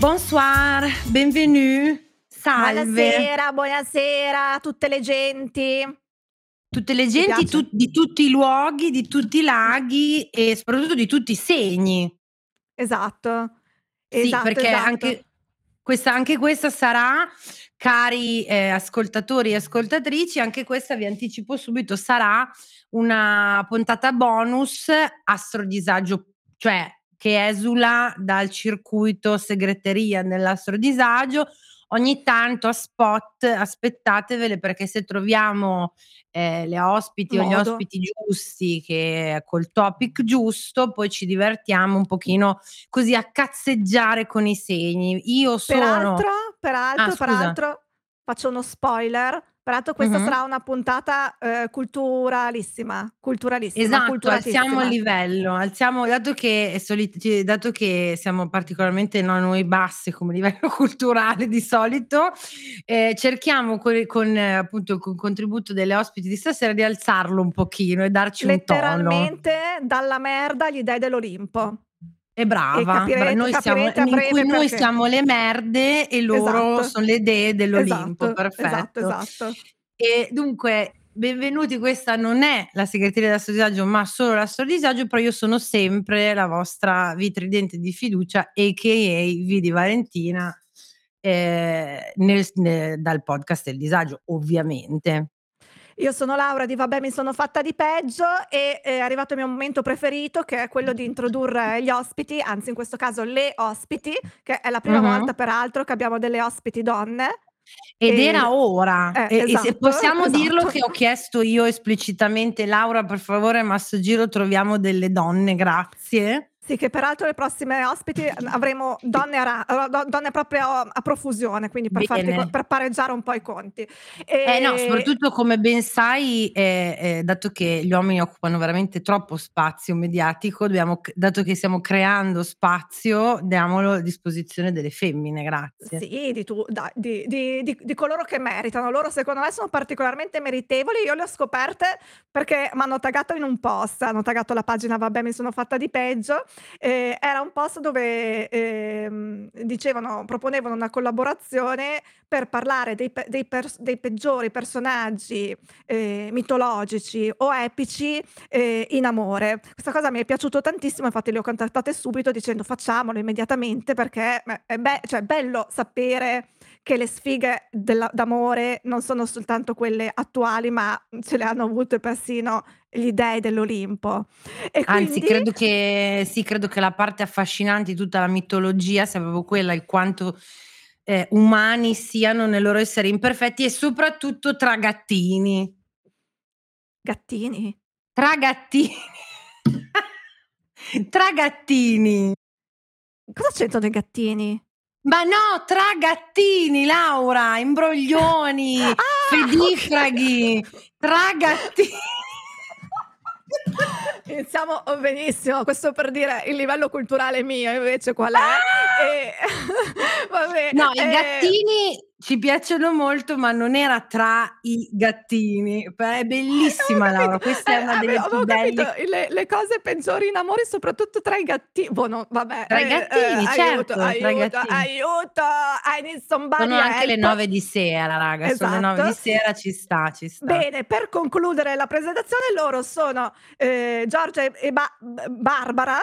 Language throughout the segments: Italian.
Bonsoir, benvenue, salve. Buonasera a tutte le genti. Tutte le genti di tutti i luoghi, di tutti i laghi e soprattutto di tutti i segni. Esatto. Perché esatto. Anche questa sarà, cari ascoltatori e ascoltatrici, anche questa, vi anticipo subito, sarà una puntata bonus astrodisagio, cioè che esula dal circuito segreteria nell'astrodisagio. Ogni tanto a spot aspettatevele, perché se troviamo le ospiti o gli ospiti giusti che col topic giusto, poi ci divertiamo un pochino così a cazzeggiare con i segni. Io sono peraltro faccio uno spoiler. Peraltro questa sarà una puntata culturalissima. Esatto, alziamo il livello, dato che siamo particolarmente noi bassi come livello culturale di solito, cerchiamo con il contributo delle ospiti di stasera di alzarlo un pochino e darci un tono. Letteralmente dalla merda agli dei dell'Olimpo. E brava, noi siamo le merde e loro sono le dee dell'Olimpo, perfetto. Esatto. E dunque, benvenuti, questa non è la segreteria dell'astrodisagio, ma solo l'astrodisagio, però io sono sempre la vostra vitridente di fiducia, a.k.a. Vidi Valentina, dal podcast del disagio, ovviamente. Io sono Laura di Vabbè, mi sono fatta di peggio, e è arrivato il mio momento preferito, che è quello di introdurre gli ospiti, anzi in questo caso le ospiti, che è la prima volta peraltro che abbiamo delle ospiti donne. Ed era ora, esatto, e se possiamo dirlo che ho chiesto io esplicitamente: Laura, per favore, ma a sto giro troviamo delle donne, grazie. Sì, che peraltro le prossime ospiti avremo donne proprio a profusione, quindi per pareggiare un po' i conti. No, soprattutto come ben sai, dato che gli uomini occupano veramente troppo spazio mediatico, dato che stiamo creando spazio, diamolo a disposizione delle femmine, grazie. Sì, di coloro che meritano. Loro secondo me sono particolarmente meritevoli, io le ho scoperte perché mi hanno taggato in un post, hanno taggato la pagina Vabbè, mi sono fatta di peggio. Era un post dove proponevano una collaborazione per parlare dei peggiori personaggi mitologici o epici in amore. Questa cosa mi è piaciuta tantissimo, infatti le ho contattate subito dicendo facciamolo immediatamente, perché è bello sapere che le sfighe d'amore non sono soltanto quelle attuali, ma ce le hanno avute persino gli dei dell'Olimpo. E anzi, quindi... credo che la parte affascinante di tutta la mitologia sia proprio quella, il quanto umani siano nel loro essere imperfetti, e soprattutto tra gattini. Gattini? Tra gattini. Tra gattini. Cosa c'entrano i gattini? Ma no, tra gattini, Laura, imbroglioni, fedifraghi, tra gattini. Iniziamo benissimo, questo per dire il livello culturale mio invece qual è. Vabbè, no, i gattini Ci piacciono molto, ma non era tra i gattini. È bellissima, Laura. Questa è una delle più belle. Le cose peggiori in amore, soprattutto tra i gattini. Boh, vabbè. Tra i gattini, certo. Aiuto. I need somebody. Sono anche le 9 di sera, raga. Esatto. Sono le 9 di sera, ci sta. Bene, per concludere la presentazione, loro sono Giorgia e Barbara,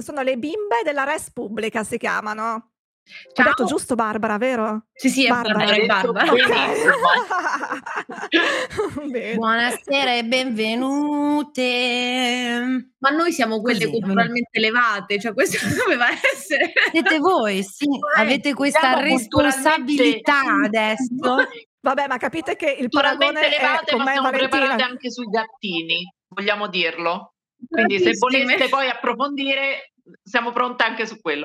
sono le bimbe della Repubblica, si chiamano. Ciao. Ho detto giusto Barbara, vero? Sì, è Barbara. Okay. Bene. Buonasera e benvenute. Ma noi siamo quelle culturalmente elevate, cioè questo doveva essere. Siete voi, sì, avete questa responsabilità adesso. Vabbè, ma capite che il paragone elevate, è con me, siamo Valentina. Preparate anche sui gattini, vogliamo dirlo. Quindi se voleste poi approfondire, siamo pronte anche su quello.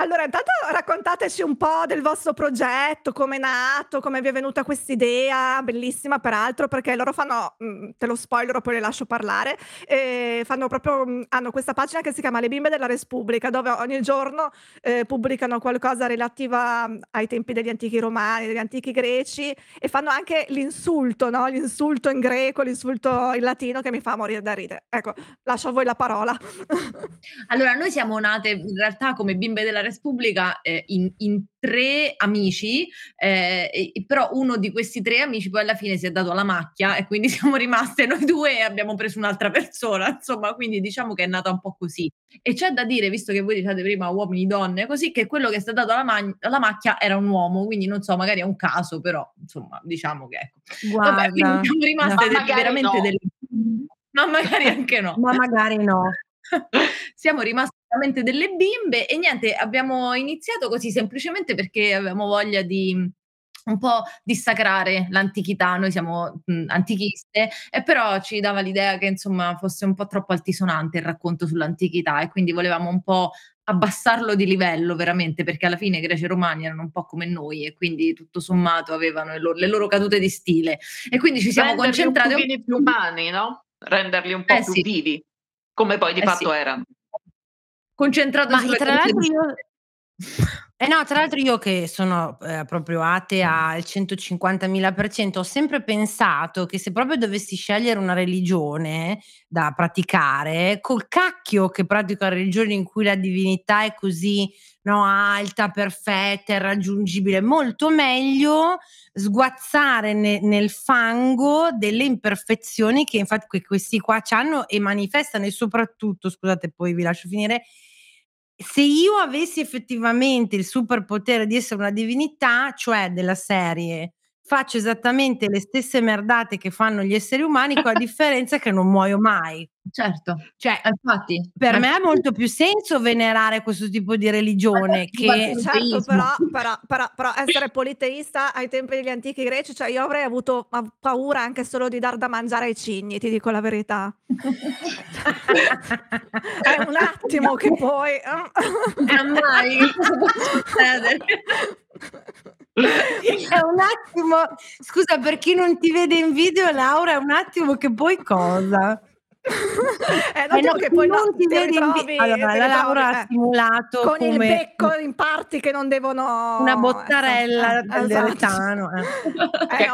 Allora, intanto raccontateci un po' del vostro progetto, come è nato, come vi è venuta questa idea bellissima, peraltro, perché loro fanno, te lo spoilero, poi le lascio parlare, hanno questa pagina che si chiama Le Bimbe della Repubblica, dove ogni giorno pubblicano qualcosa relativa ai tempi degli antichi romani, degli antichi greci, e fanno anche l'insulto, no? L'insulto in greco, l'insulto in latino, che mi fa morire da ridere. Ecco, lascio a voi la parola. Allora, noi siamo nate in realtà come Bimbe della Repubblica in 3 amici, però uno di questi 3 amici poi alla fine si è dato alla macchia e quindi siamo rimaste noi 2 e abbiamo preso un'altra persona, insomma, quindi diciamo che è nata un po' così. E c'è da dire, visto che voi dicevate prima uomini, donne, così, che quello che si è dato alla macchia era un uomo, quindi non so, magari è un caso, però insomma, diciamo che ecco. Guarda, vabbè, quindi siamo rimaste veramente no. Ma magari anche no. Ma magari no. Siamo rimasti veramente delle bimbe e niente, abbiamo iniziato così semplicemente perché avevamo voglia di un po' dissacrare l'antichità. Noi siamo antichiste, e però ci dava l'idea che insomma fosse un po' troppo altisonante il racconto sull'antichità, e quindi volevamo un po' abbassarlo di livello veramente, perché alla fine i greci e romani erano un po' come noi e quindi tutto sommato avevano le loro cadute di stile, e quindi ci siamo concentrati un po' più umani, no? Renderli un po' più vivi, come poi di fatto erano. Concentrato sulle tra l'altro io che sono proprio atea al 150.000%, ho sempre pensato che se proprio dovessi scegliere una religione da praticare, col cacchio che pratico la religione in cui la divinità è così, no, alta, perfetta, irraggiungibile, molto meglio sguazzare nel fango delle imperfezioni che infatti questi qua c'hanno e manifestano. E soprattutto, scusate, poi vi lascio finire, se io avessi effettivamente il superpotere di essere una divinità, cioè della serie faccio esattamente le stesse merdate che fanno gli esseri umani, con la differenza che non muoio mai. Certo, cioè, infatti, per me ha molto più senso venerare questo tipo di religione che... Certo, però essere politeista ai tempi degli antichi greci, cioè io avrei avuto paura anche solo di dar da mangiare ai cigni, ti dico la verità. È un attimo che poi... mai cosa può succedere? È un attimo, scusa, per chi non ti vede in video, Laura, è un attimo che poi cosa? No, che poi non ti vedi allora la Laura ha simulato con come il becco in parti che non devono, una bottarella del retano,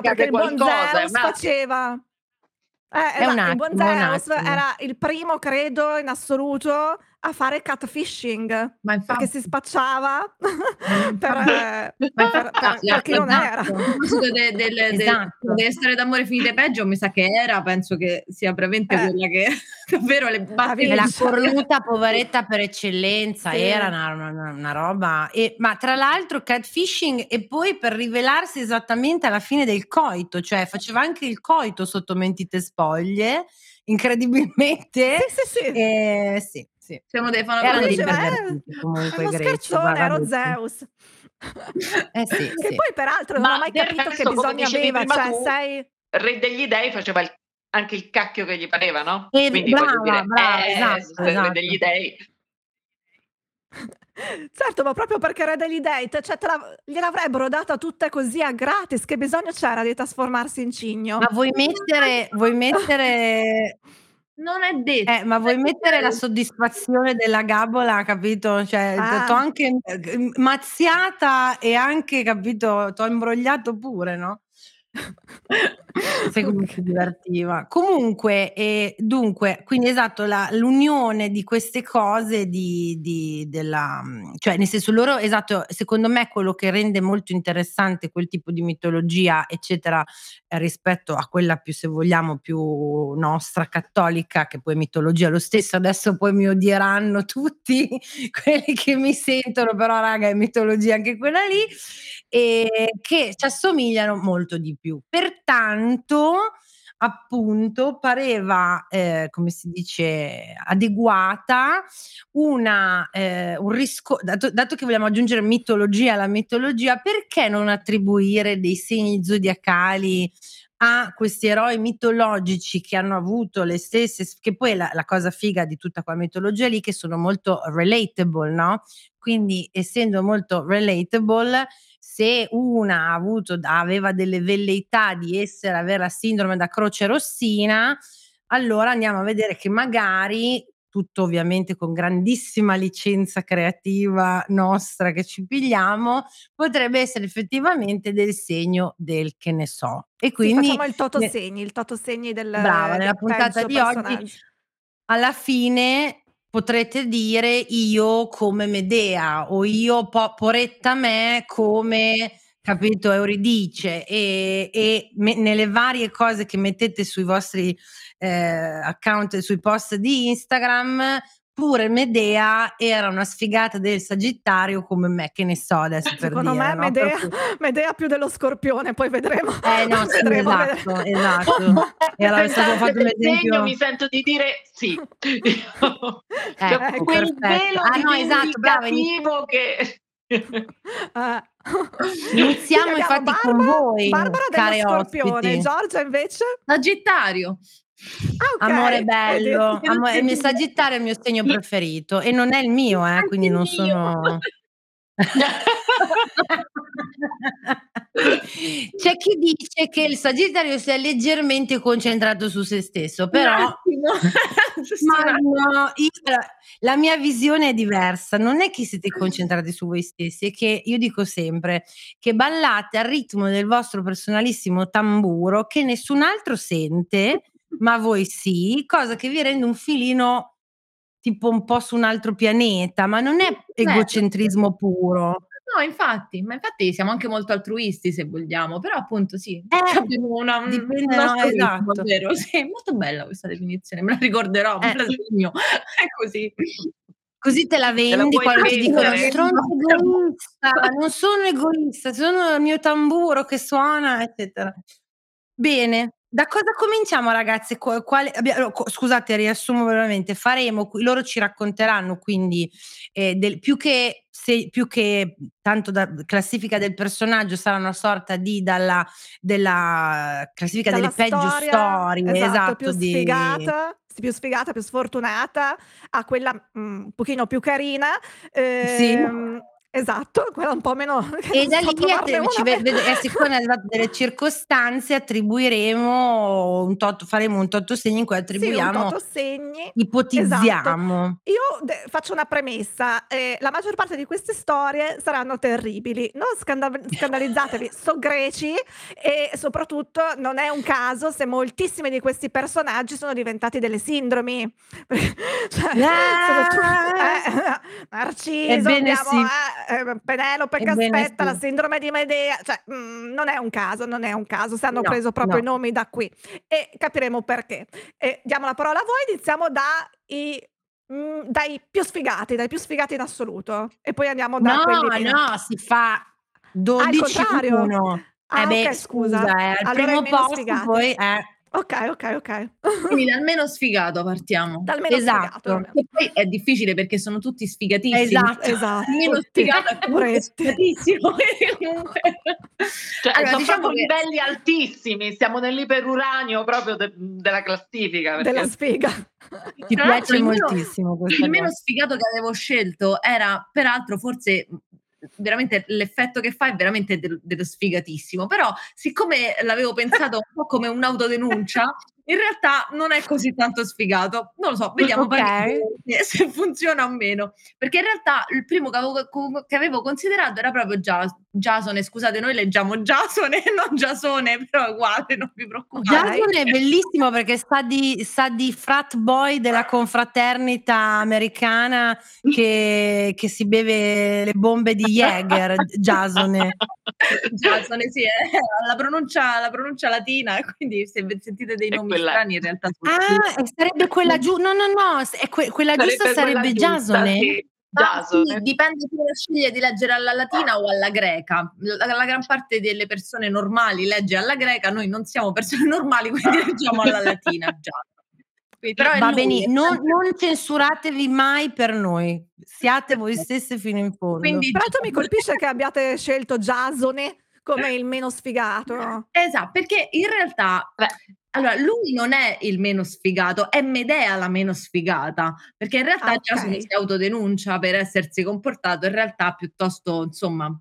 perché il buon Zeus faceva il buon Zeus era il primo, credo, in assoluto a fare catfishing, perché si spacciava per chi non era. Delle storie d'amore finite peggio, mi sa che penso che sia veramente quella che davvero le batte. La cornuta poveretta per eccellenza, sì. Era una roba. Ma tra l'altro catfishing, e poi per rivelarsi esattamente alla fine del coito, cioè faceva anche il coito sotto mentite spoglie, incredibilmente. Sì. Sì. Siamo dei fanatici, comunque uno scherzone, ero Zeus. Che poi peraltro non ho mai capito che bisogno aveva, cioè sei re degli dei, faceva anche il cacchio che gli pareva, no? Quindi brava, esatto. Re degli dei. Certo, ma proprio perché re degli dei, cioè gliel'avrebbero data tutta così a gratis, che bisogno c'era di trasformarsi in cigno? Ma vuoi mettere Non è detto. Ma vuoi mettere la soddisfazione della gabola, capito? Cioè, t'ho anche mazziata e anche, capito, t'ho imbrogliato pure, no? Secondo me si divertiva. Comunque, e dunque, quindi esatto, l'unione di queste cose della, cioè nel senso loro, esatto, secondo me quello che rende molto interessante quel tipo di mitologia, eccetera, rispetto a quella più, se vogliamo, più nostra cattolica, che poi è mitologia lo stesso, adesso poi mi odieranno tutti quelli che mi sentono, però raga è mitologia anche quella lì, e che ci assomigliano molto di più. Pertanto, appunto, pareva, come si dice, adeguata dato che vogliamo aggiungere mitologia alla mitologia, perché non attribuire dei segni zodiacali a questi eroi mitologici che hanno avuto le stesse, che poi è la cosa figa di tutta quella mitologia lì, che sono molto relatable, no? Quindi, essendo molto relatable, se una aveva delle velleità di avere la sindrome da Croce Rossina, allora andiamo a vedere che magari, tutto ovviamente con grandissima licenza creativa nostra che ci pigliamo, potrebbe essere effettivamente del segno del, che ne so. E quindi sì, facciamo il totosegni del, brava, nella puntata di oggi, alla fine potrete dire io come Medea, o io poretta me come, capito, Euridice, e nelle varie cose che mettete sui vostri account e sui post di Instagram, pure Medea era una sfigata del Sagittario come me, che ne so adesso, per secondo dire, me, no? Medea più dello Scorpione, poi vedremo. No, vedremo, esatto, vedremo. Esatto. E allora pensate, fatto un esempio, mi sento di dire sì. Ecco, quel velo indicativo che... Iniziamo infatti Barbara, con voi, Barbara dello Scorpione, ospiti. Giorgia invece? Sagittario. Ah, okay. Amore bello, il Sagittario è il mio segno preferito e non è il mio, quindi non sono. C'è chi dice che il Sagittario sia leggermente concentrato su se stesso, però no, la mia visione è diversa. Non è che siete concentrati su voi stessi, è che io dico sempre che ballate al ritmo del vostro personalissimo tamburo che nessun altro sente, ma voi sì, cosa che vi rende un filino tipo un po' su un altro pianeta, ma non è egocentrismo puro. No, infatti, ma infatti siamo anche molto altruisti, se vogliamo, però appunto sì, abbiamo una esatto. Vero? Sì, è molto bella questa definizione, me la ricorderò, me la segno. È così. Così te la vendi quando ti dicono stronzo egoista, non sono egoista, sono il mio tamburo che suona, eccetera. Bene. Da cosa cominciamo, ragazze? Scusate, riassumo veramente. Loro ci racconteranno quindi più che tanto da classifica del personaggio, sarà una sorta di della classifica della delle storia, peggio storie, esatto, più sfigata, più sfortunata, a quella un pochino più carina. Sì. Esatto, quella un po' meno. E da lì, a seconda delle circostanze, faremo un totosegno in cui attribuiamo, sì, ipotizziamo. Esatto. Io faccio una premessa: la maggior parte di queste storie saranno terribili. Non scandalizzatevi, sono greci, e soprattutto non è un caso se moltissimi di questi personaggi sono diventati delle sindromi. Cioè, Narciso, ebbene, abbiamo, sì. Penelope che aspetta la sindrome di Medea, cioè non è un caso, se hanno preso proprio i nomi da qui e capiremo perché. Diamo la parola a voi, iniziamo dai più sfigati in assoluto e poi andiamo da quelli. No, si fa 12-1. Okay, scusa, al allora primo posto sfigati. Poi Ok. Quindi dal meno sfigato partiamo. Dal meno sfigato. E poi è difficile perché sono tutti sfigatissimi. Esatto. Il meno sfigato è sfigatissimo. Cioè, allora, diciamo livelli altissimi, siamo nell'iperuranio proprio della classifica. Della sfiga. Ti piace moltissimo questo. Il meno sfigato che avevo scelto era, peraltro, forse... veramente l'effetto che fa è veramente dello sfigatissimo, però siccome l'avevo pensato un po' come un'autodenuncia In realtà non è così tanto sfigato, non lo so, vediamo se funziona o meno, perché in realtà il primo che avevo considerato era proprio Giasone, scusate, noi leggiamo Giasone e non Giasone, però uguale, non vi preoccupate. Giasone è bellissimo perché sta di frat boy della confraternita americana che si beve le bombe di Jäger, Giasone. Giasone, sì, la pronuncia latina, quindi se sentite dei nomi strani in realtà. Ah, sarebbe quella giusta, no, quella giusta sarebbe Giasone? Sì. Sì, dipende se sceglie di leggere alla latina o alla greca. La gran parte delle persone normali legge alla greca, noi non siamo persone normali, quindi leggiamo alla latina. Già. Quindi, però va bene, non censuratevi mai per noi, siate voi stesse fino in fondo. Quindi, però mi colpisce che abbiate scelto Giasone come il meno sfigato. Esatto, perché in realtà... Allora, lui non è il meno sfigato, è Medea la meno sfigata, perché in realtà Giasone si autodenuncia per essersi comportato in realtà piuttosto, insomma,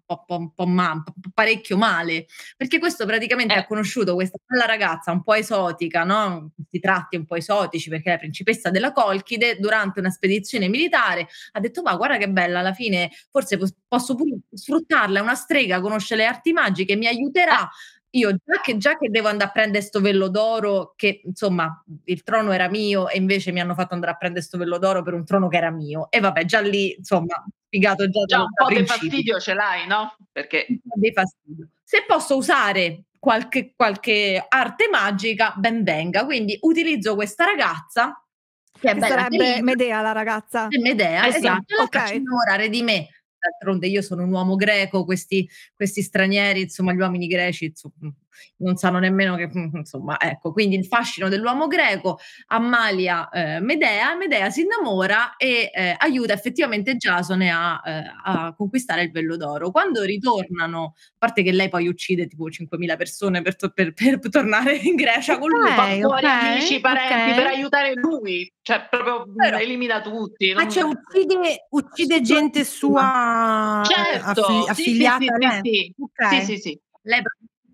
parecchio male, perché questo praticamente ha conosciuto questa bella ragazza un po' esotica, no? Questi tratti un po' esotici, perché è la principessa della Colchide, durante una spedizione militare, ha detto, ma guarda che bella, alla fine forse posso pure sfruttarla, è una strega, conosce le arti magiche, mi aiuterà. Io già che devo andare a prendere sto velo d'oro, che insomma il trono era mio e invece mi hanno fatto andare a prendere sto velo d'oro per un trono che era mio, e vabbè, già lì insomma spiegato già un po' di fastidio ce l'hai, no? Perché se posso usare qualche arte magica, ben venga, quindi utilizzo questa ragazza che sarebbe Medea, la ragazza Medea, esatto, la faccio innamorare di me. D'altronde io sono un uomo greco, questi stranieri, insomma, gli uomini greci insomma, non sanno nemmeno che, insomma, ecco, quindi il fascino dell'uomo greco ammalia Medea si innamora e aiuta effettivamente Giasone a conquistare il vello d'oro. Quando ritornano, a parte che lei poi uccide tipo 5.000 persone per tornare in Grecia con lui, amici, parenti, per aiutare lui, cioè proprio elimina tutti. Ma cioè uccide gente sua. Certo, affiliata a me. Sì. Lei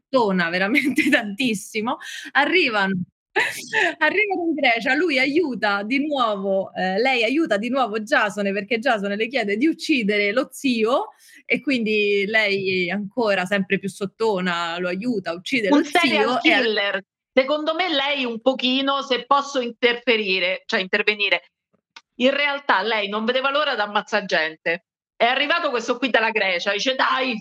persona veramente tantissimo. Arrivano in Grecia, lui aiuta di nuovo, lei aiuta di nuovo Giasone, perché Giasone le chiede di uccidere lo zio e quindi lei ancora sempre più sottona lo aiuta a uccidere lo zio. Killer. Secondo me lei un pochino, se posso intervenire, in realtà lei non vedeva l'ora di ammazzare gente. È arrivato questo qui dalla Grecia, dice dai,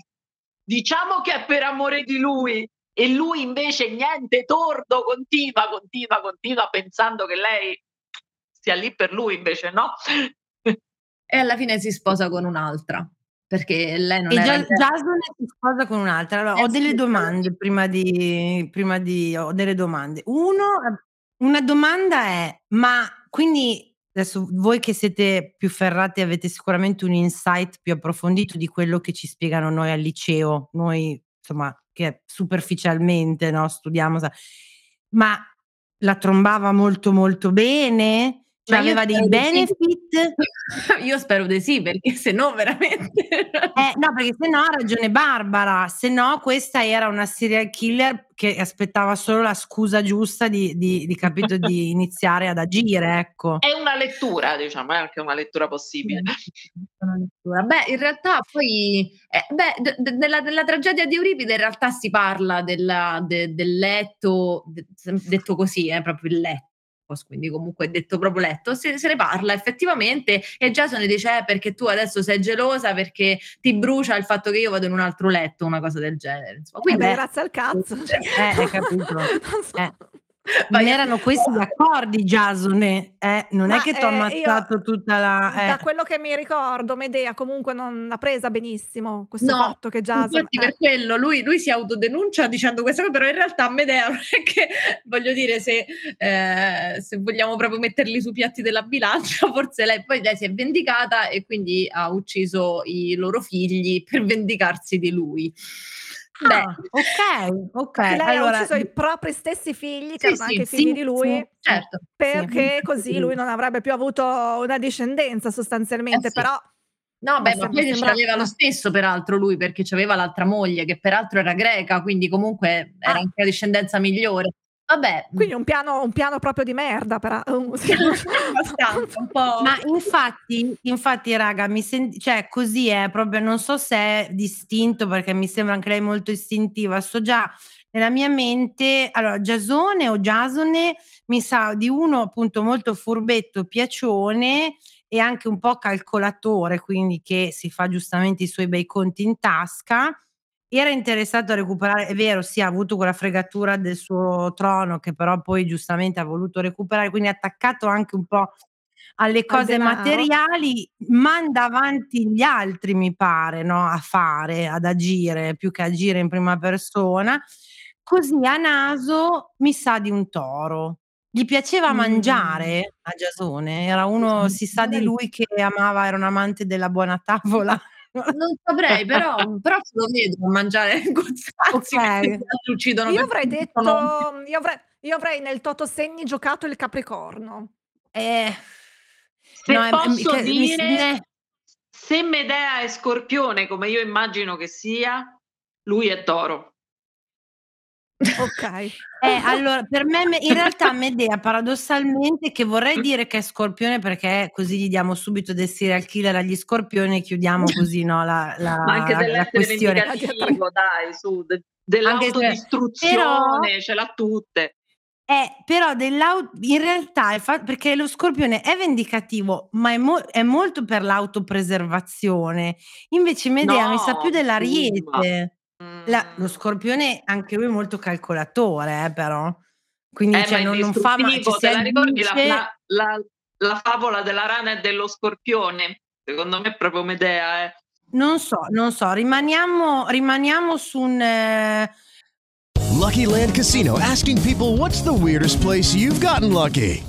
diciamo che è per amore di lui, e lui invece niente, tordo, continua pensando che lei sia lì per lui, invece no. E alla fine si sposa con un'altra, perché lei non era... Giasone si sposa con un'altra. Allora, ho delle domande prima di... Ho delle domande. Una domanda è, ma quindi... Adesso voi che siete più ferrati avete sicuramente un insight più approfondito di quello che ci spiegano noi al liceo, noi insomma che superficialmente studiamo, ma la trombava molto molto bene, cioè aveva dei benefit? Sì. Io spero di sì, perché se no veramente... no, perché se no ha ragione Barbara, se no questa era una serial killer che aspettava solo la scusa giusta di capito, di iniziare ad agire, ecco. È una lettura, diciamo, è anche una lettura possibile. Beh, in realtà poi della tragedia di Euripide in realtà si parla del letto, detto così, proprio il letto, quindi comunque è detto proprio letto, se ne parla effettivamente, e Giasone dice perché tu adesso sei gelosa perché ti brucia il fatto che io vado in un altro letto, una cosa del genere, insomma. Quindi razza al cazzo, capito. Ma erano questi gli accordi, Giasone, non ma è che ti ho ammazzato io, tutta la... Da quello che mi ricordo, Medea comunque non l'ha presa benissimo questo fatto che Giasone... Infatti per quello lui si autodenuncia dicendo questa cosa, però in realtà Medea non è che, voglio dire, se vogliamo proprio metterli su piatti della bilancia, forse lei si è vendicata e quindi ha ucciso i loro figli per vendicarsi di lui. Beh, ok. Lei allora ha ucciso i propri stessi figli, che erano anche figli di lui, certo, perché così lui non avrebbe più avuto una discendenza sostanzialmente, però... No, beh, ma poi ce l'aveva lo stesso peraltro lui, perché c'aveva l'altra moglie, che peraltro era greca, quindi comunque era anche la discendenza migliore. Vabbè. Quindi un piano proprio di merda, però. Abbastanza, un po'. Ma infatti raga, cioè così è proprio, non so se è distinto, perché mi sembra anche lei molto istintiva. Sto già nella mia mente, allora, Giasone o Giasone mi sa di uno appunto molto furbetto, piacione e anche un po' calcolatore, quindi che si fa giustamente i suoi bei conti in tasca. Era interessato a recuperare, è vero, sì, ha avuto quella fregatura del suo trono che però poi giustamente ha voluto recuperare, quindi attaccato anche un po' alle cose materiali, manda avanti gli altri, mi pare, no? A fare, ad agire, più che agire in prima persona. Così a naso mi sa di un toro. Gli piaceva mangiare a Giasone, era uno, si sa di lui che amava, era un amante della buona tavola. Non saprei, però lo vedo mangiare gozzazzi, okay. Uccidono. Io avrei detto, io avrei nel totosegni giocato il Capricorno. Se no, posso dire, se Medea è Scorpione, come io immagino che sia, lui è Toro. Ok. Allora, per me in realtà Medea paradossalmente, che vorrei dire che è Scorpione perché così gli diamo subito del serial killer agli Scorpioni e chiudiamo così, no, ma anche la questione negativo, dai, su dell'autodistruzione, però, ce l'ha tutte. Però in realtà perché lo Scorpione è vendicativo, ma è molto per l'autopreservazione. Invece Medea mi sa più dell'Ariete. Lo Scorpione anche lui è molto calcolatore, però, quindi cioè, non fa mai, te la ricordi la favola della rana e dello scorpione? Secondo me è proprio Medea, non so, rimaniamo su un Lucky Land Casino, asking people what's the weirdest place you've gotten lucky?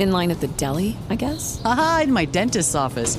In line at the deli, I guess? Aha, in my dentist's office.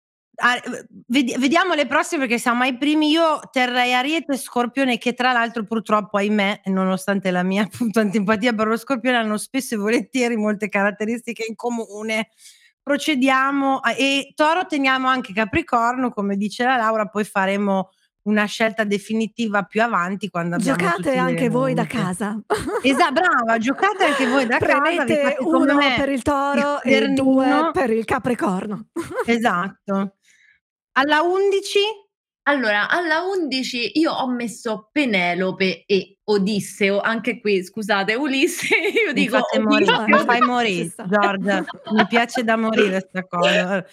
Vediamo le prossime perché siamo ai primi. Io terrei Ariete e Scorpione, che tra l'altro purtroppo, ahimè, nonostante la mia appunto antipatia per lo Scorpione, hanno spesso e volentieri molte caratteristiche in comune. Procediamo e Toro teniamo anche Capricorno, come dice la Laura, poi faremo una scelta definitiva più avanti quando abbiamo giocate anche voi da casa. Esatto, brava, giocate anche voi da Prendete casa. Uno per il Toro e due per il Capricorno. Esatto. Alla 11? Allora, alla 11 io ho messo Penelope e Odisseo, anche qui scusate, Ulisse, io dico mi fai morire, Giorgia, mi piace da morire questa cosa,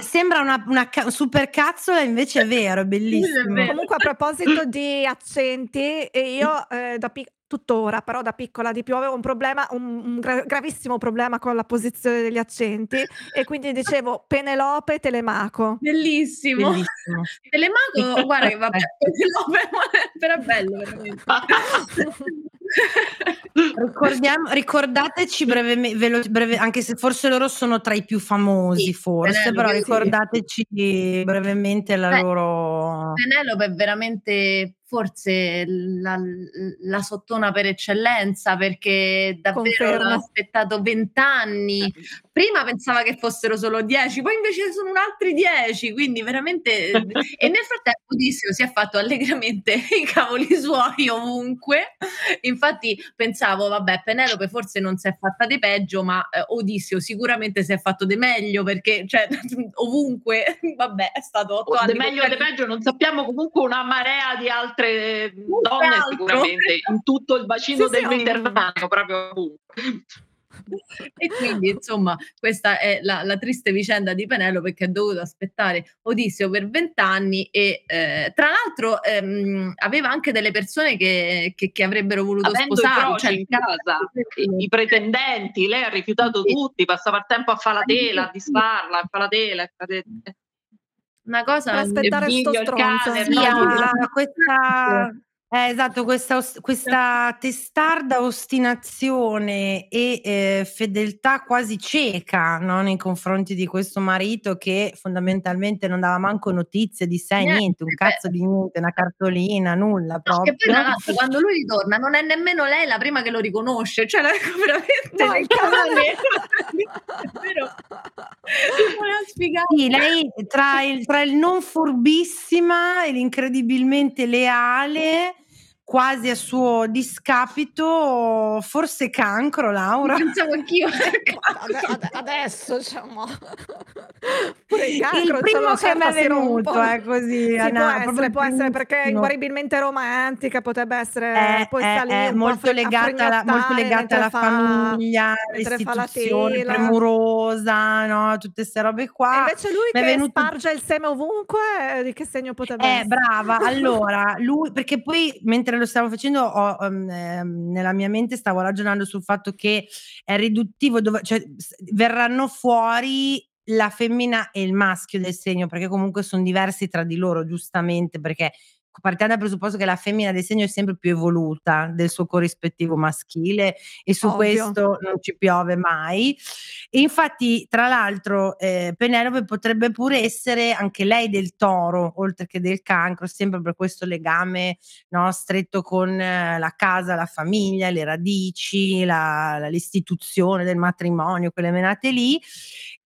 sembra una super cazzola, invece è vero, è bellissimo. Comunque a proposito di accenti, io tuttora, però da piccola di più avevo un problema, un gravissimo problema con la posizione degli accenti e quindi dicevo Penelope e Telemaco. Bellissimo. Telemaco, guarda che vabbè, Penelope, però è bello veramente. Ricordateci brevemente, anche se forse loro sono tra i più famosi, sì, forse Penelope, però ricordateci brevemente la loro. Penelope è veramente forse la sottona per eccellenza, perché davvero l'ho aspettato 20 anni. Prima pensava che fossero solo 10, poi invece sono altri 10, quindi veramente. E nel frattempo Odisseo si è fatto allegramente i cavoli suoi ovunque. Infatti pensavo, vabbè, Penelope forse non si è fatta di peggio, ma Odisseo sicuramente si è fatto di meglio, perché cioè ovunque, vabbè, è stato 8 anni. Di meglio o di peggio non sappiamo, comunque una marea di altre donne sicuramente in tutto il bacino del Mediterraneo, proprio E quindi, insomma, questa è la triste vicenda di Penelope, che ha dovuto aspettare Odisseo per 20 anni e tra l'altro aveva anche delle persone che avrebbero voluto sposarlo, cioè, in casa, i pretendenti, lei ha rifiutato tutti, passava il tempo a fare la tela, a disfarla, a fare la tela, una cosa per aspettare sto stronzo, questa... esatto, questa testarda ostinazione e fedeltà quasi cieca, no? Nei confronti di questo marito che fondamentalmente non dava manco notizie di sé, niente, un cazzo di niente, una cartolina, nulla proprio. Che poi, ragazzi, quando lui ritorna non è nemmeno lei la prima che lo riconosce, cioè veramente no, il caso è vero. Sì, lei tra il non furbissima e l'incredibilmente leale, quasi a suo discapito, forse cancro, Laura. Pensavo anch'io. Adesso, diciamo. Il primo che mi è venuto è così. Sì, può essere perché è inguaribilmente romantica, potrebbe essere molto legata alla famiglia, all'istituzione, premurosa, no? Tutte queste robe qua. E invece lui sparge il seme ovunque, di che segno potrebbe essere? Brava, allora, lui, perché poi mentre lo stavo facendo nella mia mente stavo ragionando sul fatto che è riduttivo, cioè, verranno fuori la femmina e il maschio del segno, perché comunque sono diversi tra di loro, giustamente, perché partiamo dal presupposto che la femmina del segno è sempre più evoluta del suo corrispettivo maschile e su questo non ci piove mai. E infatti, tra l'altro, Penelope potrebbe pure essere anche lei del toro, oltre che del cancro, sempre per questo legame, no, stretto con la casa, la famiglia, le radici, l'istituzione del matrimonio, quelle menate lì.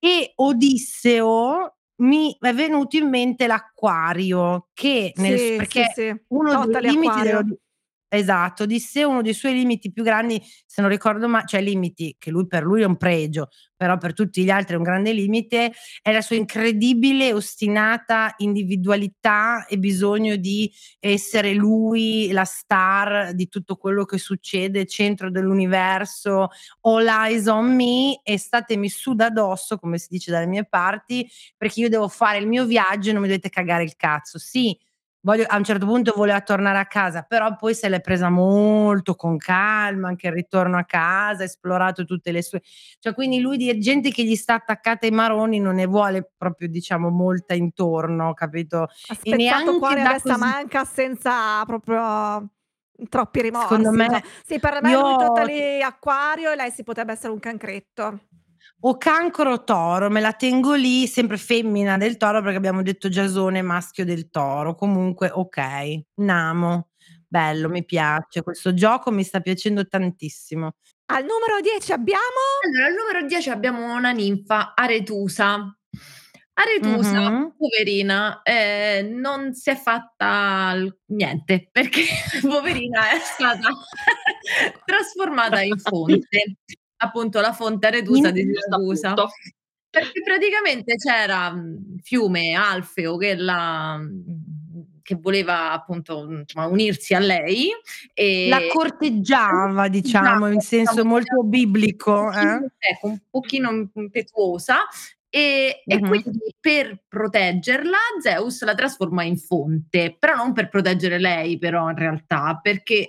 E Odisseo, mi è venuto in mente l'acquario, che uno dei limiti uno dei suoi limiti più grandi, se non ricordo male, cioè limiti che per lui è un pregio, però per tutti gli altri è un grande limite, è la sua incredibile ostinata individualità e bisogno di essere lui la star di tutto quello che succede, centro dell'universo, all eyes on me, e statemi su da dosso, come si dice dalle mie parti, perché io devo fare il mio viaggio e non mi dovete cagare il cazzo. Sì, a un certo punto voleva tornare a casa, però poi se l'è presa molto con calma, anche il ritorno a casa, ha esplorato tutte le sue... Cioè, quindi lui di gente che gli sta attaccata ai maroni non ne vuole proprio, diciamo, molta intorno, capito? E neanche cuore da questa manca senza proprio... troppi rimorsi. Secondo me... Cioè, sì, per me lui tutta lì acquario e lei si potrebbe essere un cancretto. O cancro toro, me la tengo lì, sempre femmina del toro, perché abbiamo detto Giasone maschio del toro, comunque ok, Namo, bello, mi piace, questo gioco mi sta piacendo tantissimo. Al numero 10 abbiamo? Allora, al numero 10 abbiamo una ninfa, Aretusa, poverina, non si è fatta niente, perché poverina è stata trasformata in fonte. Appunto la fonte Aretusa di Siracusa, perché praticamente c'era fiume Alfeo che voleva appunto, insomma, unirsi a lei e la corteggiava, diciamo, in senso molto biblico, un pochino impetuosa, e quindi per proteggerla Zeus la trasforma in fonte, però non per proteggere lei, però in realtà, perché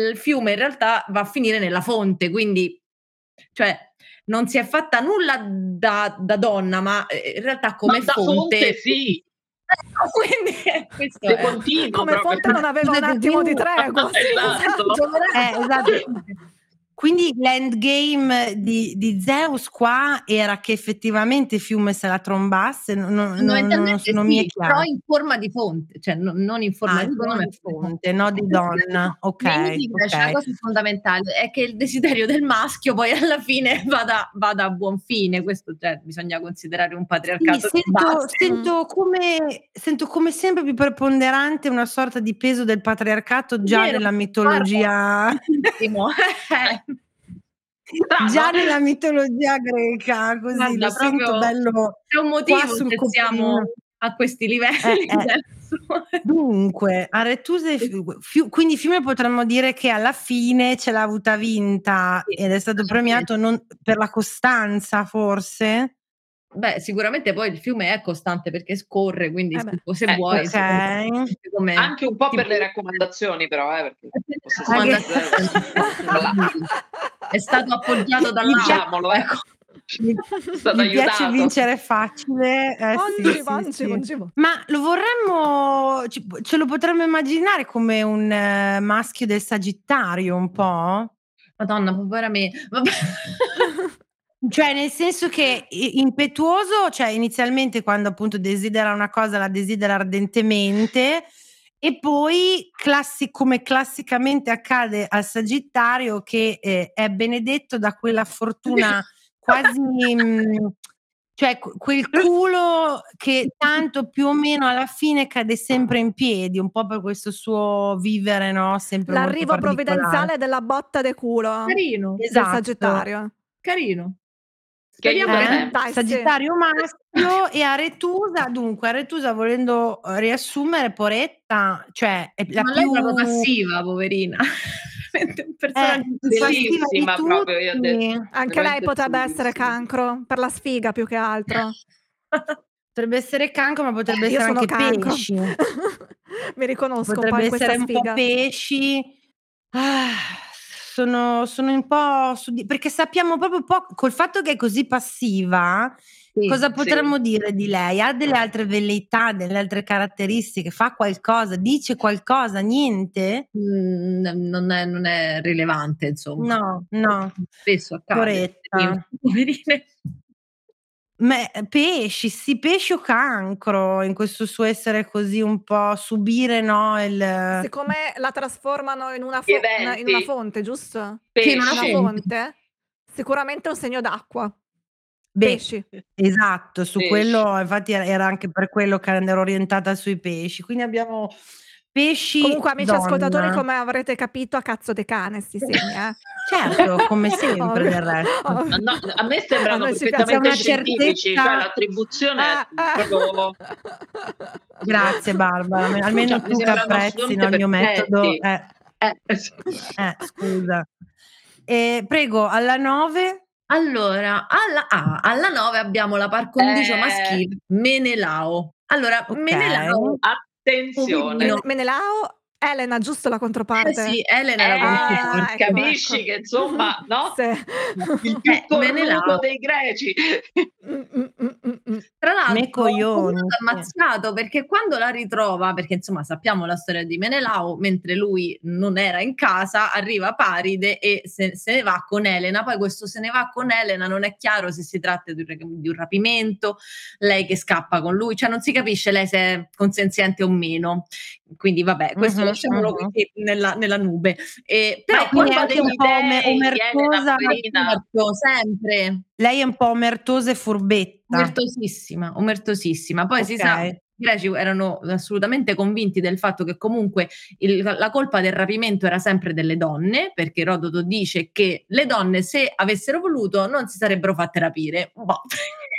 il fiume in realtà va a finire nella fonte, quindi cioè non si è fatta nulla da donna, ma in realtà come fonte sì. Quindi questo è. Continuo, come proprio. Fonte non aveva un attimo di tregua. Esatto. Quindi l'endgame di Zeus qua era che effettivamente Fiume se la trombasse, non mi è chiaro. Però in forma di fonte, cioè non in forma di fonte, no, di donna. Ok. Cioè, la cosa fondamentale è che il desiderio del maschio poi alla fine vada a buon fine, questo, cioè, bisogna considerare un patriarcato. Sì, sento come sempre più preponderante una sorta di peso del patriarcato già nella mitologia. Già nella mitologia greca, così, guarda, lo sento bello. C'è un motivo che siamo a questi livelli. Dunque, Aretuse, quindi Fiume potremmo dire che alla fine ce l'ha avuta vinta, sì, ed è stato premiato non per la costanza, forse? Beh, sicuramente poi il fiume è costante perché scorre, quindi se vuoi, okay, me, anche un po' per le raccomandazioni, però è stato appoggiato dall'amolo, ecco. Mi piace vincere facile, ma lo vorremmo, ce lo potremmo immaginare come un maschio del Sagittario, un po'? Madonna, povera me. Vabbè. Cioè, nel senso che impetuoso, cioè inizialmente quando appunto desidera una cosa la desidera ardentemente, e poi come classicamente accade al Sagittario, che è benedetto da quella fortuna quasi cioè quel culo che tanto più o meno alla fine cade sempre in piedi, un po' per questo suo vivere, no? Sempre l'arrivo provvidenziale della botta de culo. Carino. Esatto. Sagittario. Carino. Dai, Sagittario maschio. E Aretusa, dunque Aretusa, volendo riassumere, poretta, cioè è la più è passiva, poverina. Bellissima proprio, io ho detto. Anche lei potrebbe essere cancro per la sfiga, più che altro. Potrebbe essere cancro, ma potrebbe essere anche cancro. Pesci. Mi riconosco, potrebbe poi essere un sfiga. Po' pesci. Sono un po' perché sappiamo proprio poco, col fatto che è così passiva, sì, cosa potremmo dire di lei? Ha delle altre velleità, delle altre caratteristiche, fa qualcosa, dice qualcosa, niente? Non è rilevante, insomma. No. Spesso accade. Ma pesci o cancro, in questo suo essere così un po' subire, no? Siccome la trasformano in una fonte, giusto? Pesci. Che in una fonte, sicuramente un segno d'acqua. Pesci. Esatto, su pesci. Quello, infatti era anche per quello che ero orientata sui pesci, quindi abbiamo pesci. Comunque, amici ascoltatori, come avrete capito, a cazzo de cane sti segni, certo, come sempre del resto. No, a me sembrano perfettamente scientifici, cioè l'attribuzione è proprio... Grazie Barbara, almeno tu che apprezzi il mio metodo. Scusa. Prego, alla 9. Allora, alla 9 abbiamo la par condicio maschile, Menelao. Allora, okay. Menelao ha attenzione. Menelao, Elena, giusto, la controparte? Sì, Elena è la controparte. Capisci, ecco. Che insomma, no? Sì. Il più Menelao dei greci. Tra l'altro è ammazzato, perché quando la ritrova, perché insomma sappiamo la storia di Menelao, mentre lui non era in casa, arriva Paride e se ne va con Elena. Poi questo se ne va con Elena non è chiaro se si tratta di un rapimento, lei che scappa con lui, cioè non si capisce lei se è consenziente o meno. Quindi vabbè, questo lasciamolo qui nella nube. Però quindi è anche un po' omertosa, sempre. Lei è un po' omertosa e furbetta. Omertosissima. Poi si sa, i greci erano assolutamente convinti del fatto che comunque la colpa del rapimento era sempre delle donne, perché Erodoto dice che le donne, se avessero voluto, non si sarebbero fatte rapire. Boh.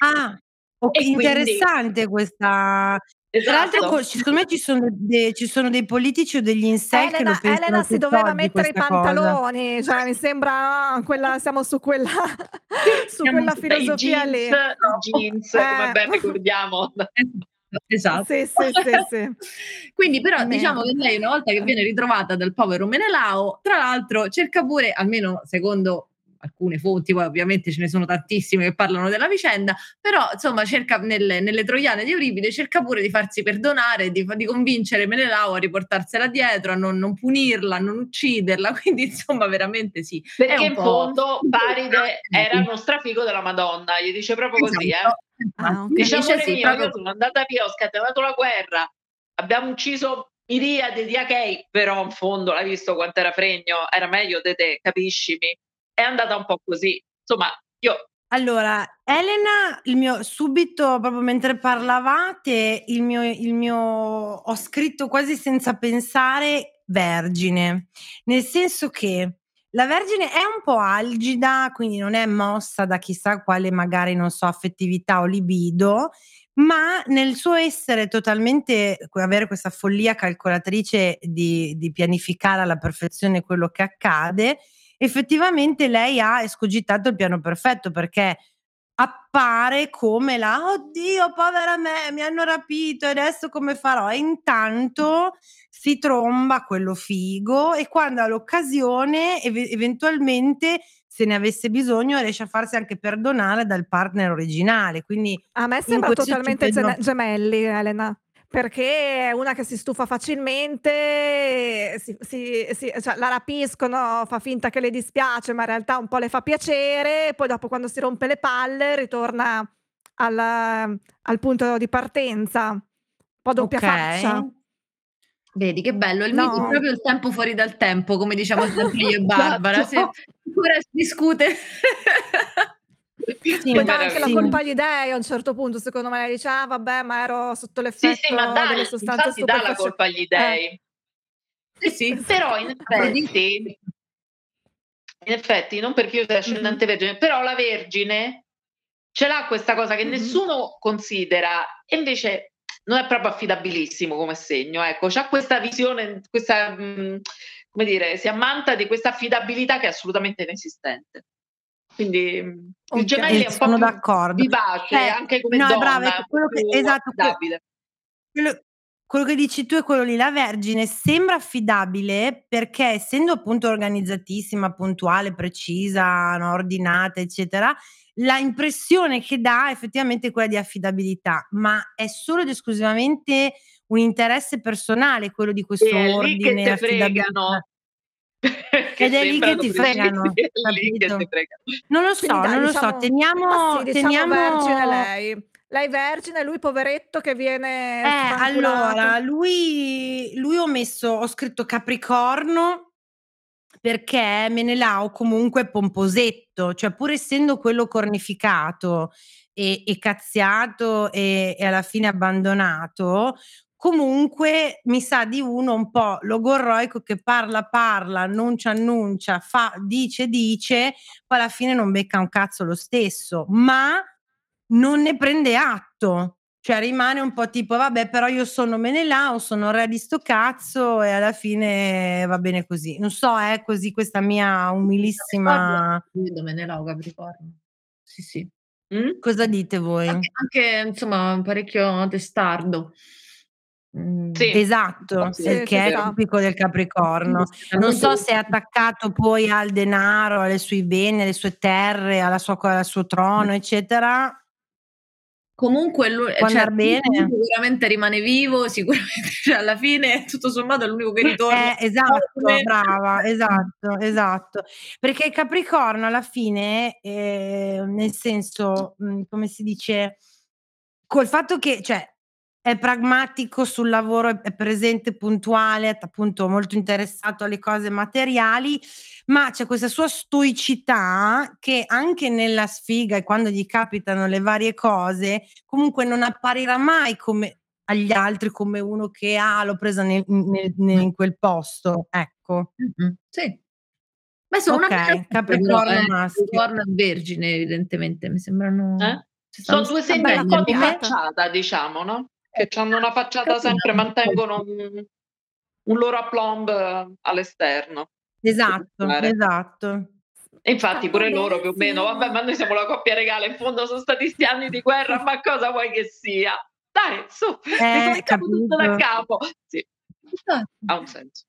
Ah, okay, interessante quindi... questa... Esatto. Tra l'altro, secondo me ci sono dei politici o degli insetti che lo pensano. Elena si doveva mettere i pantaloni, cioè mi sembra siamo su quella filosofia lì. Jeans, vabbè, ricordiamo. Esatto. Sì. Quindi però diciamo che lei, una volta che viene ritrovata dal povero Menelao, tra l'altro cerca pure, almeno secondo alcune fonti, poi ovviamente ce ne sono tantissime che parlano della vicenda, però insomma cerca nelle Troiane di Euripide, cerca pure di farsi perdonare, di convincere Menelao a riportarsela dietro, a non punirla, a non ucciderla, quindi insomma veramente sì. Perché in fondo Paride era uno strafigo della Madonna, gli dice proprio così, io sono andata via, ho scatenato la guerra, abbiamo ucciso miriadi di Achei, però in fondo l'hai visto quant'era fregno, era meglio di te, capiscimi. È andata un po' così, insomma, Allora, Elena, subito, proprio mentre parlavate, il mio ho scritto quasi senza pensare vergine, nel senso che la vergine è un po' algida, quindi non è mossa da chissà quale, magari, non so, affettività o libido, ma nel suo essere totalmente, avere questa follia calcolatrice di pianificare alla perfezione quello che accade, effettivamente lei ha escogitato il piano perfetto, perché appare come la oddio povera me, mi hanno rapito e adesso come farò, e intanto si tromba quello figo e quando ha l'occasione eventualmente se ne avesse bisogno riesce a farsi anche perdonare dal partner originale. Quindi a me sembra totalmente gemelli, Elena, perché è una che si stufa facilmente, cioè la rapiscono, fa finta che le dispiace ma in realtà un po' le fa piacere, poi dopo quando si rompe le palle ritorna al punto di partenza, un po' doppia faccia. Vedi che bello, il mito è proprio il tempo fuori dal tempo, come diciamo sempre io e Barbara, se ancora si discute. Sì, poi dà anche la colpa agli dei a un certo punto, secondo me dice vabbè ma ero sotto l'effetto delle sostanze stupefacienti, dà la colpa agli dei sì. Però in effetti non perché io sia ascendente vergine, però la vergine ce l'ha questa cosa che nessuno considera e invece non è proprio affidabilissimo come segno, ecco, c'ha questa visione, questa come dire, si ammanta di questa affidabilità che è assolutamente inesistente. Quindi il gemelli è un sono po' d'accordo. Vivace, anche come donna. Brava, quello che dici tu è quello lì, la vergine sembra affidabile perché essendo appunto organizzatissima, puntuale, precisa, ordinata, eccetera, la impressione che dà effettivamente è quella di affidabilità, ma è solo ed esclusivamente un interesse personale quello di questo ordine e affidabilità. Ed è lì che ti fregano, non lo so, teniamo vergine lei vergine, lui poveretto che viene allora lui ho scritto Capricorno perché Menelao comunque è pomposetto, cioè pur essendo quello cornificato e cazziato e alla fine abbandonato, comunque mi sa di uno un po' logorroico che parla, annuncia, fa, dice, poi alla fine non becca un cazzo lo stesso, ma non ne prende atto, cioè rimane un po' tipo vabbè però io sono Menelao, sono re di sto cazzo e alla fine va bene così, non so, è così questa mia umilissima... Vedo Menelao Capricorno, sì. Cosa dite voi? Anche insomma parecchio testardo. Sì. Esatto, sì, perché è tipico del Capricorno. Non so se è attaccato poi al denaro, ai suoi beni, alle sue terre, al suo trono, eccetera. Comunque lui, sicuramente rimane vivo, sicuramente alla fine tutto sommato è l'unico che ritorna. Esatto, brava, esatto. Perché il Capricorno alla fine, nel senso, come si dice, col fatto che, cioè, è pragmatico sul lavoro, è presente, puntuale, appunto molto interessato alle cose materiali, ma c'è questa sua stoicità che anche nella sfiga e quando gli capitano le varie cose comunque non apparirà mai come agli altri come uno che l'ho presa in quel posto, ecco. Sì. Ma sono una Capricorno maschio. Capricorno vergine evidentemente, mi sembrano... Sono due segni un po' di facciata, diciamo, no? Che hanno una facciata sempre, mantengono un loro aplomb all'esterno. Esatto. E infatti pure loro più o meno, vabbè, ma noi siamo la coppia regale, in fondo sono stati sti anni di guerra, ma cosa vuoi che sia? Dai, su, tutto da capo. Sì. Ha un senso.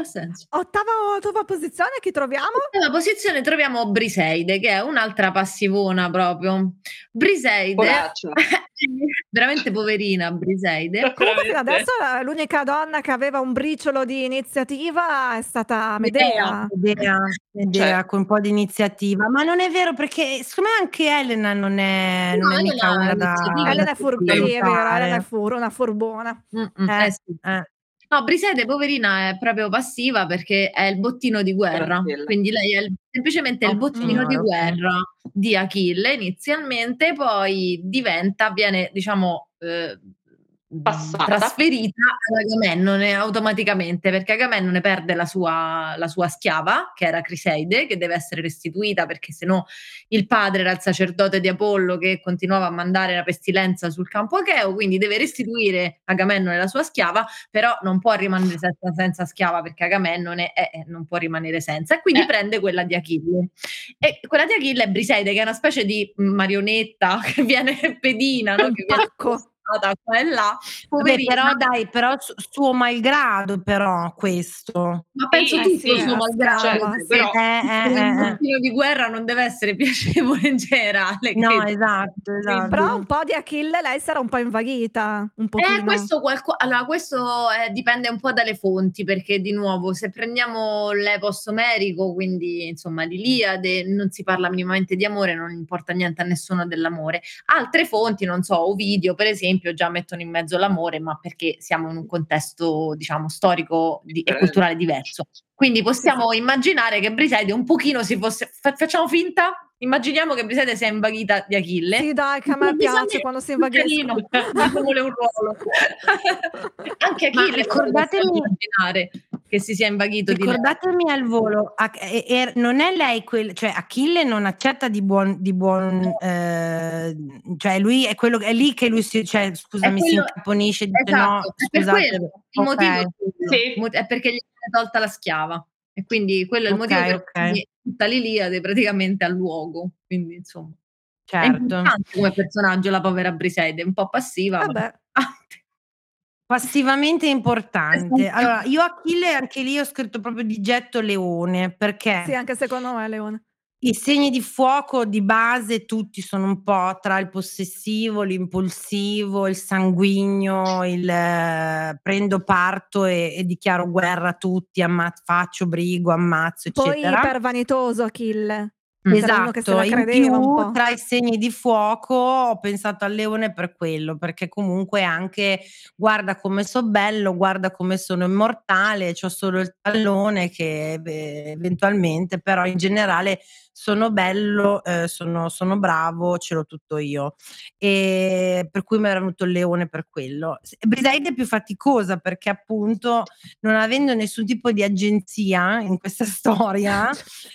Senso. Ottava posizione, chi troviamo? Ottava posizione troviamo Briseide, che è un'altra passivona proprio. Briseide veramente poverina Briseide. Comunque fino adesso l'unica donna che aveva un briciolo di iniziativa è stata Medea cioè. Con un po' di iniziativa, ma non è vero perché secondo me anche Elena non è mica una da Elena è una furbona. No, Briseide, poverina, è proprio passiva perché è il bottino di guerra, quindi lei è semplicemente il bottino di guerra di Achille inizialmente, poi viene diciamo passata, trasferita ad Agamennone automaticamente, perché Agamennone perde la sua schiava, che era Criseide, che deve essere restituita, perché sennò il padre era il sacerdote di Apollo che continuava a mandare la pestilenza sul campo acheo, quindi deve restituire Agamennone la sua schiava, però non può rimanere senza schiava, perché Agamennone non può rimanere senza, e quindi prende quella di Achille, e quella di Achille è Briseide, che è una specie di marionetta che viene pedina, no? Che viene da qua e là, poverina. Vabbè, però suo malgrado, però questo, ma penso tutto suo malgrado, cioè, però un di guerra non deve essere piacevole in generale, no? Esatto. Però un po' di Achille lei sarà un po' invaghita, un pochino. Questo dipende un po' dalle fonti, perché di nuovo, se prendiamo l'epos omerico, quindi insomma l'Iliade, non si parla minimamente di amore, non importa niente a nessuno dell'amore. Altre fonti, non so, Ovidio per esempio, già mettono in mezzo l'amore, ma perché siamo in un contesto, diciamo, storico e culturale diverso. Quindi possiamo immaginare che Briseide un pochino si fosse... facciamo finta? Immaginiamo che Briseide sia invaghita di Achille. Sì, dai, che a me piace quando si invaghiscono. Vuole un ruolo. Anche Achille, ricordatemi, che si sia invaghito di lei. Ricordatemi al volo, non è lei cioè Achille non accetta di buon cioè lui è quello, è lì che lui si, cioè, scusami, si incaponisce, dice esatto, no, scusate, è per quello, il motivo, sì, è perché gli è tolta la schiava. E quindi quello è il motivo per cui tutta l'Iliade praticamente al luogo. Quindi, insomma, certo. È importante come personaggio la povera Briseide, un po' passiva. Vabbè. Passivamente importante. Allora, io Achille, anche lì ho scritto proprio di getto leone, perché... Sì, anche secondo me leone. I segni di fuoco di base tutti sono un po' tra il possessivo, l'impulsivo, il sanguigno, il prendo parto e dichiaro guerra a tutti, faccio brigo, ammazzo, eccetera. Poi ipervanitoso Achille. Esatto, in più tra i segni di fuoco ho pensato al leone per quello, perché comunque anche guarda come so bello, guarda come sono immortale, c'ho solo il tallone che eventualmente, però in generale sono bello, sono bravo, ce l'ho tutto io, e per cui mi era venuto il leone per quello. Briseide è più faticosa, perché appunto non avendo nessun tipo di agenzia in questa storia,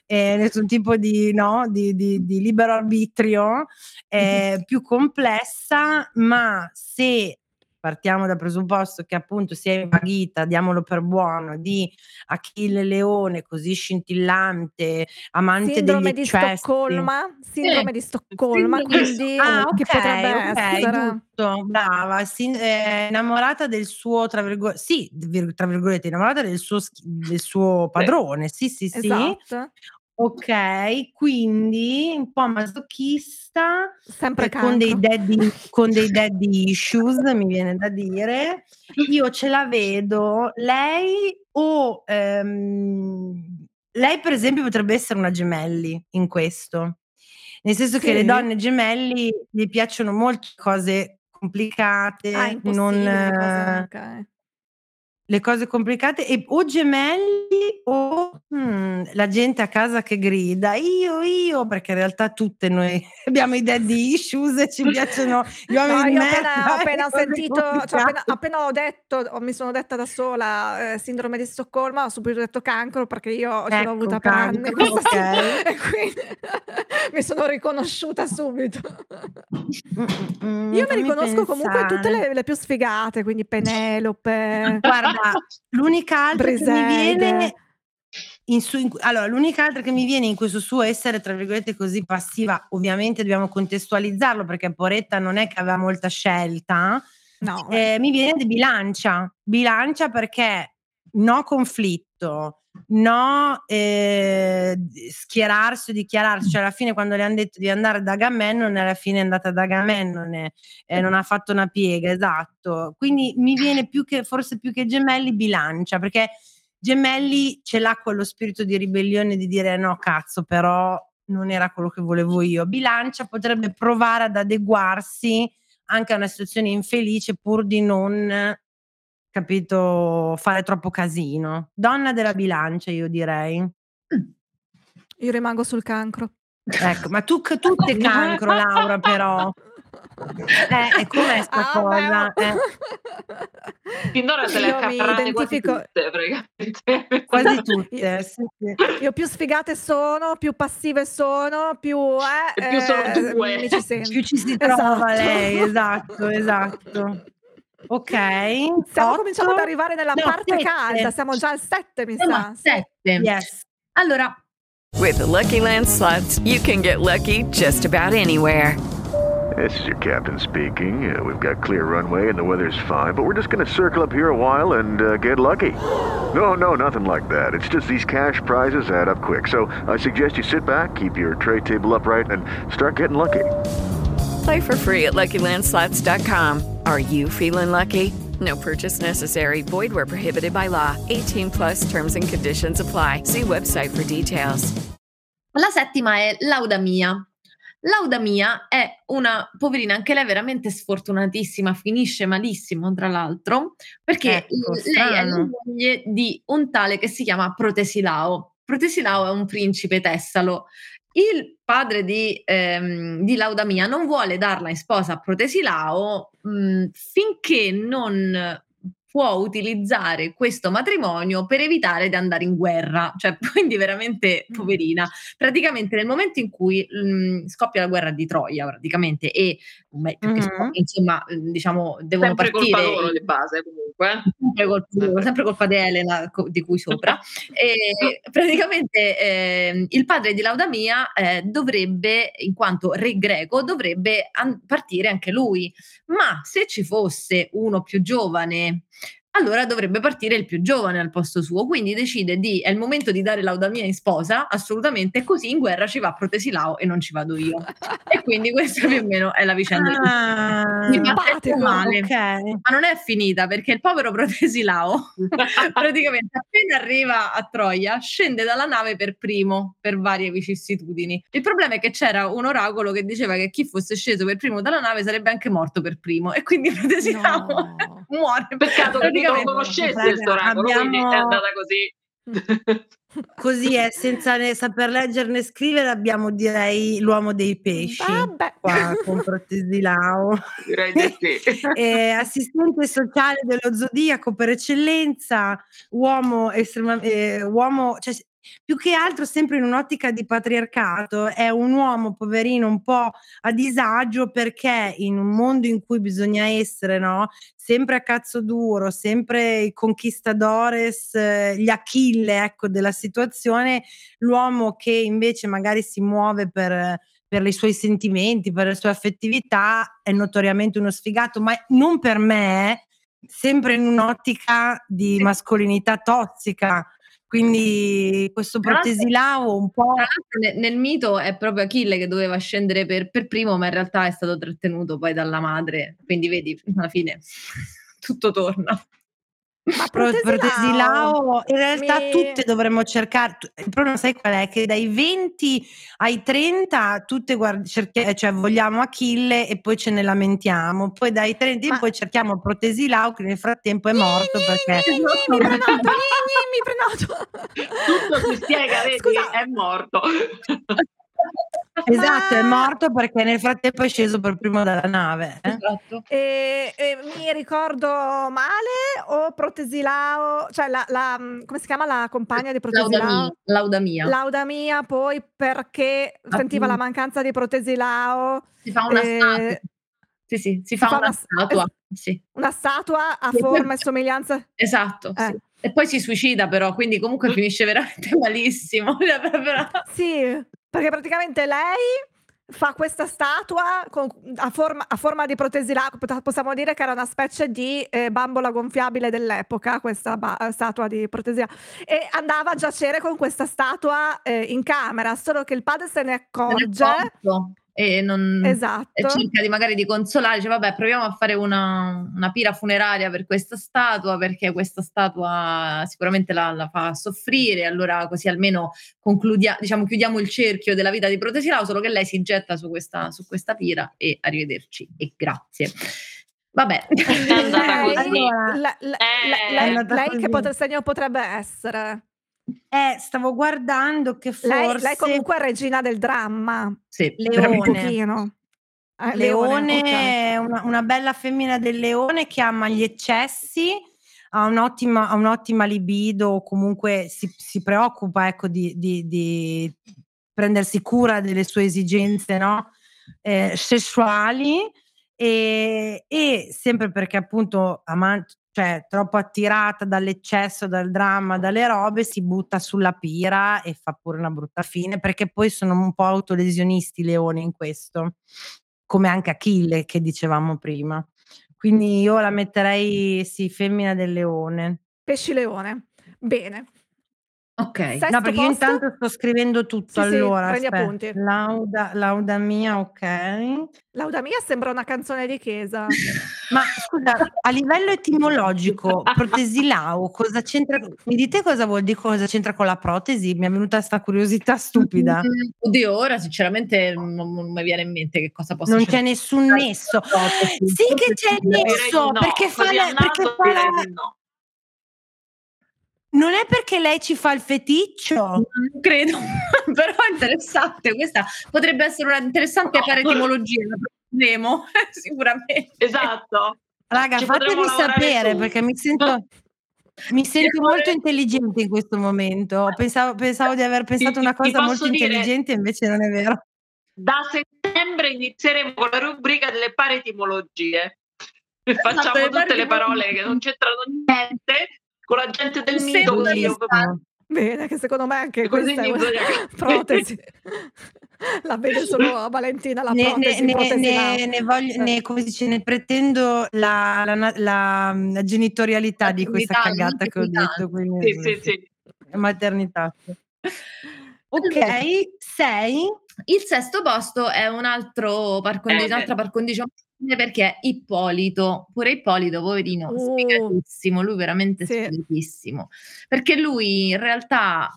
nessun tipo di libero arbitrio, è più complessa, ma se partiamo dal presupposto che appunto sia invaghita, diamolo per buono, di Achille leone così scintillante, amante sindrome degli eccessi. Sindrome di Stoccolma, quindi che potrebbe essere. Tutto, brava, innamorata del suo, tra virgolette, innamorata del suo padrone, sì. Esatto. Ok, quindi un po' masochista, sempre con dei daddy issues, mi viene da dire. Io ce la vedo, lei o lei per esempio potrebbe essere una gemelli in questo, nel senso che le donne gemelli gli piacciono molte cose complicate, le cose complicate, e o gemelli o la gente a casa che grida io, perché in realtà tutte noi abbiamo i daddy issues e ci piacciono gli uomini. Mi sono detta da sola sindrome di Stoccolma, ho subito detto cancro, perché io ce l'ho avuta per anni, e quindi mi sono riconosciuta subito. Io mi riconosco comunque tutte le più sfigate, quindi Penelope. Guarda, l'unica altra che mi viene in questo suo essere, tra virgolette, così passiva, ovviamente dobbiamo contestualizzarlo, perché Poretta non è che aveva molta scelta, no. Mi viene di bilancia, perché no conflitto, no schierarsi o dichiararsi, cioè alla fine quando le hanno detto di andare da Agamennone, alla fine è andata da Agamennone, non ha fatto una piega, esatto, quindi mi viene forse più che gemelli bilancia, perché gemelli ce l'ha quello spirito di ribellione, di dire no cazzo, però non era quello che volevo io. Bilancia potrebbe provare ad adeguarsi anche a una situazione infelice pur di non, capito, fare troppo casino. Donna della bilancia, io direi. Io rimango sul cancro. Ecco, ma tutte cancro, Laura, però. È com'è sta cosa? Finora se le accaparrate quasi tutte, quasi tutte. Sì, sì. Io più sfigate sono, più passive sono, più sono due, più ci si trova lei, esatto. Ok, stiamo cominciando ad arrivare nella parte 7. Calda, siamo già al 7 mi siamo sa. Al 7. Yes. Allora, with the Lucky Land Slots, you can get lucky just about anywhere. This is your captain speaking. We've got clear runway and the weather's fine, but we're just going to circle up here a while and get lucky. No, nothing like that. It's just these cash prizes add up quick. So I suggest you sit back, keep your tray table upright, and start getting lucky. Play for free at LuckyLandSlots.com. Are you feeling lucky? No purchase necessary. Void where prohibited by law. 18+ terms and conditions apply. See website for details. La settima è Laudamia. Laudamia è una poverina, anche lei veramente sfortunatissima, finisce malissimo tra l'altro, perché lei è la moglie di un tale che si chiama Protesilao. Protesilao è un principe tessalo. Il padre di Laudamia non vuole darla in sposa a Protesilao finché non può utilizzare questo matrimonio per evitare di andare in guerra, cioè quindi veramente poverina. Praticamente nel momento in cui scoppia la guerra di Troia praticamente e insomma diciamo devono sempre partire. Colpa loro di base comunque. Sempre colpa di Elena di cui sopra. E praticamente il padre di Laudamia dovrebbe, in quanto re greco, dovrebbe partire anche lui, ma se ci fosse uno più giovane allora dovrebbe partire il più giovane al posto suo, quindi decide è il momento di dare Laudamia in sposa, assolutamente, così in guerra ci va Protesilao e non ci vado io. E quindi questa più o meno è la vicenda. Mi fa male, okay. Ma non è finita, perché il povero Protesilao praticamente appena arriva a Troia scende dalla nave per primo, per varie vicissitudini. Il problema è che c'era un oracolo che diceva che chi fosse sceso per primo dalla nave sarebbe anche morto per primo, e quindi Protesilao muore. Peccato che non conoscessi questo oracolo, quindi è andata così. Così è, senza saper leggere né scrivere, abbiamo direi l'uomo dei pesci. Vabbè. Qua con Protesilao. Direi di sì. Assistente sociale dello zodiaco per eccellenza, uomo cioè, più che altro sempre in un'ottica di patriarcato, è un uomo poverino un po' a disagio, perché in un mondo in cui bisogna essere, no, sempre a cazzo duro, sempre i conquistadores, gli Achille, ecco, della situazione, l'uomo che invece magari si muove per i suoi sentimenti, per le sue affettività, è notoriamente uno sfigato, ma non per me, sempre in un'ottica di mascolinità tossica. Quindi questo Protesilao un po'… Tra l'altro nel mito è proprio Achille che doveva scendere per primo, ma in realtà è stato trattenuto poi dalla madre. Quindi vedi, alla fine tutto torna. Ma Protesilao in realtà tutte dovremmo cercare. Il problema sai qual è? Che dai 20 ai 30 tutte cioè vogliamo Achille e poi ce ne lamentiamo, poi dai 30 in poi cerchiamo Protesilao che nel frattempo è morto perché tutto si spiega, vedi? Scusa. È morto. Esatto, è morto perché nel frattempo è sceso per primo dalla nave. Esatto. Mi ricordo male o Protesilao, cioè la come si chiama la compagna di Protesilao? Laudamia, poi perché sentiva la mancanza di Protesilao. Si fa una statua. Sì, si fa una statua. Sì. Una statua a forma e somiglianza. Esatto, sì. E poi si suicida però, quindi comunque finisce veramente malissimo. Sì, perché praticamente lei fa questa statua a forma di Protesilao, possiamo dire che era una specie di bambola gonfiabile dell'epoca, questa statua di Protesilao, e andava a giacere con questa statua in camera, solo che il padre se ne accorge e non e cerca di magari di consolare, dice vabbè proviamo a fare una pira funeraria per questa statua, perché questa statua sicuramente la fa soffrire, allora così almeno chiudiamo il cerchio della vita di Protesilao, solo che lei si getta su questa pira e arrivederci e grazie. Vabbè, lei che segno potrebbe essere? Stavo guardando che forse lei comunque è regina del dramma. Sì, Leone è una bella femmina del leone che ama gli eccessi ha un'ottima libido, comunque si preoccupa, ecco, di prendersi cura delle sue esigenze, no? Sessuali, e sempre perché appunto cioè troppo attirata dall'eccesso, dal dramma, dalle robe, si butta sulla pira e fa pure una brutta fine, perché poi sono un po' autolesionisti Leone in questo, come anche Achille che dicevamo prima. Quindi io la metterei, sì, femmina del leone. Pesci leone. Bene. Ok. Sesto no, perché posto? Io intanto sto scrivendo tutto, sì, allora. Sì, prendi appunti. Lauda mia, ok. Lauda mia sembra una canzone di chiesa. Ma scusa, a livello etimologico, protesilao, cosa c'entra? Mi dite cosa vuol dire, cosa c'entra con la protesi? Mi è venuta questa curiosità stupida. Oddio, ora sinceramente non mi viene in mente che cosa possa. Non c'è nessun nesso. Protesi. Sì che c'è il nesso, no, perché fa la... Non è perché lei ci fa il feticcio? Non credo, però è interessante. Questa potrebbe essere una interessante per etimologia. La proveremo sicuramente. Esatto. Raga, fatemi sapere perché mi sento molto intelligente in questo momento. Pensavo di aver pensato una cosa molto intelligente, invece non è vero. Da settembre inizieremo con la rubrica delle pari etimologie. Facciamo tutte le parole che non c'entrano niente. Con la gente del mito, così bene, che secondo me anche così questa è una protesi. La vede solo a Valentina, la protesi. Ne pretendo la genitorialità di questa cagata che ho detto. Quindi, sì. Maternità. Ok, 6. Il sesto posto è un'altra par condicio, perché Ippolito, poverino, sfigatissimo, lui veramente sfigatissimo, perché lui in realtà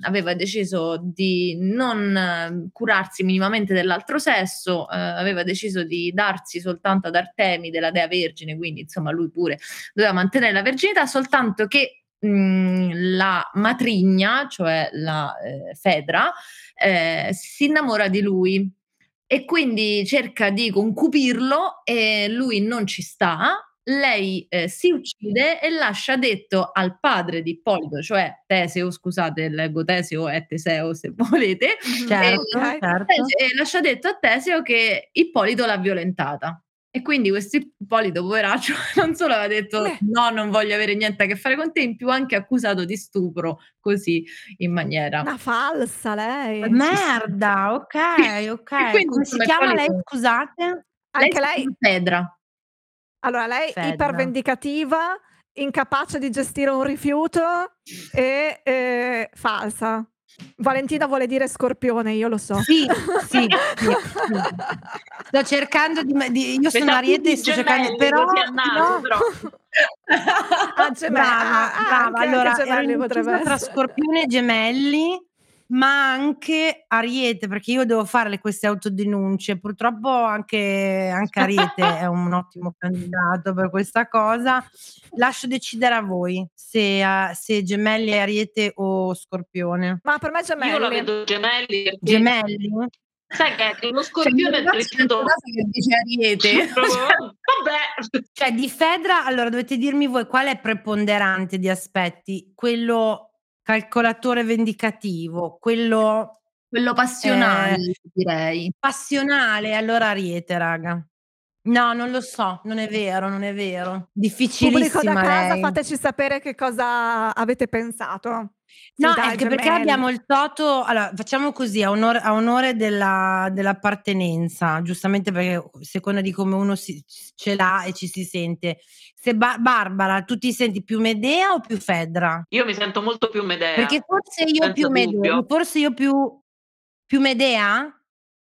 aveva deciso di non curarsi minimamente dell'altro sesso, aveva deciso di darsi soltanto ad Artemide, la dea vergine, quindi insomma lui pure doveva mantenere la verginità, soltanto che la matrigna, cioè la Fedra, si innamora di lui e quindi cerca di concupirlo e lui non ci sta, lei si uccide e lascia detto al padre di Ippolito, cioè Teseo, scusate, leggo Teseo, è Teseo se volete, certo. E lascia detto a Teseo che Ippolito l'ha violentata. E quindi questo Ippolito, poveraccio, non solo aveva detto no, non voglio avere niente a che fare con te, in più anche accusato di stupro, così, in maniera... Una falsa, lei! Merda, ok. Quindi, come si chiama Ippolito? Lei, scusate? Anche lei? Fedra. Allora, lei Fedra. Ipervendicativa, incapace di gestire un rifiuto e falsa. Valentina vuole dire scorpione, io lo so. Sì. Sto cercando di io sono Ariete e sto cercando, però no. Brava. Allora era tra scorpione e gemelli, ma anche Ariete, perché io devo fare queste autodenunce. Purtroppo anche Ariete è un ottimo candidato per questa cosa. Lascio decidere a voi se gemelli, Ariete o scorpione. Ma per me gemelli. Io la vedo gemelli. Gemelli? Sai che lo scorpione è cresciuto che dice Ariete. Vabbè. Cioè di Fedra, allora dovete dirmi voi qual è preponderante di aspetti, quello calcolatore vendicativo, quello passionale, direi. Passionale, allora Ariete, raga. No, non lo so, non è vero. Difficilissima. Pubblico da casa, lei. Fateci sapere che cosa avete pensato. No, dai, anche perché abbiamo il toto. Allora, facciamo così, a onore dell'appartenenza, giustamente, perché seconda di come uno ce l'ha e ci si sente. Se Barbara, tu ti senti più Medea o più Fedra? Io mi sento molto più Medea. Perché forse io senza più dubbio. Medea, forse io più Medea?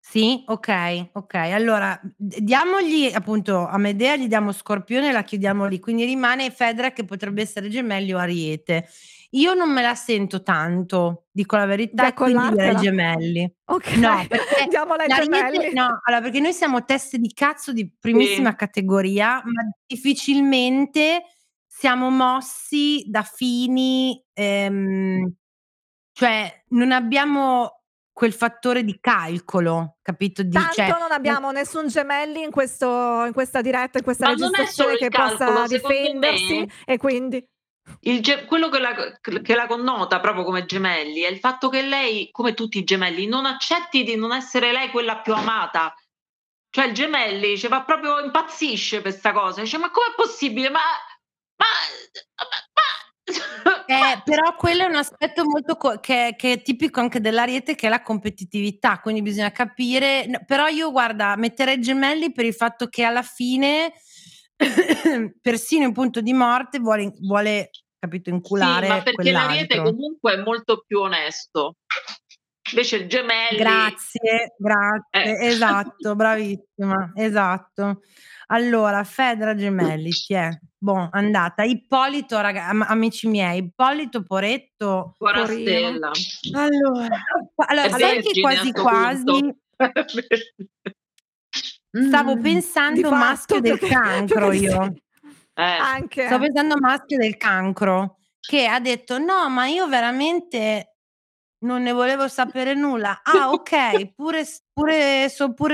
Sì, ok. Allora, diamogli appunto a Medea, gli diamo scorpione e la chiudiamo lì. Quindi rimane Fedra, che potrebbe essere gemelli o Ariete. Io non me la sento tanto, dico la verità, quindi direi gemelli. Ok, no, perché gemelli. No, allora, perché noi siamo teste di cazzo di primissima categoria, ma difficilmente siamo mossi da fini, cioè non abbiamo quel fattore di calcolo, capito? Tanto non abbiamo nessun gemelli in questa diretta, in questa registrazione che possa difendersi e quindi... quello che la connota proprio come gemelli è il fatto che lei, come tutti i gemelli, non accetti di non essere lei quella più amata. Cioè il gemelli dice, ma proprio impazzisce per sta cosa, dice ma com'è possibile, però quello è un aspetto molto che è tipico anche dell'Ariete, che è la competitività, quindi bisogna capire. Però io guarda metterei gemelli per il fatto che alla fine persino in punto di morte vuole capito, inculare, sì, ma perché l'Ariete comunque è molto più onesto, invece il gemelli grazie. Esatto, bravissima, esatto. Allora Fedra gemelli ti è buon andata. Ippolito, amici miei, Ippolito Poretto Porastella. Allora sai che quasi quasi stavo pensando maschio del cancro, anche stavo pensando maschio del cancro, che ha detto no ma io veramente non ne volevo sapere nulla. Ah, ok, pure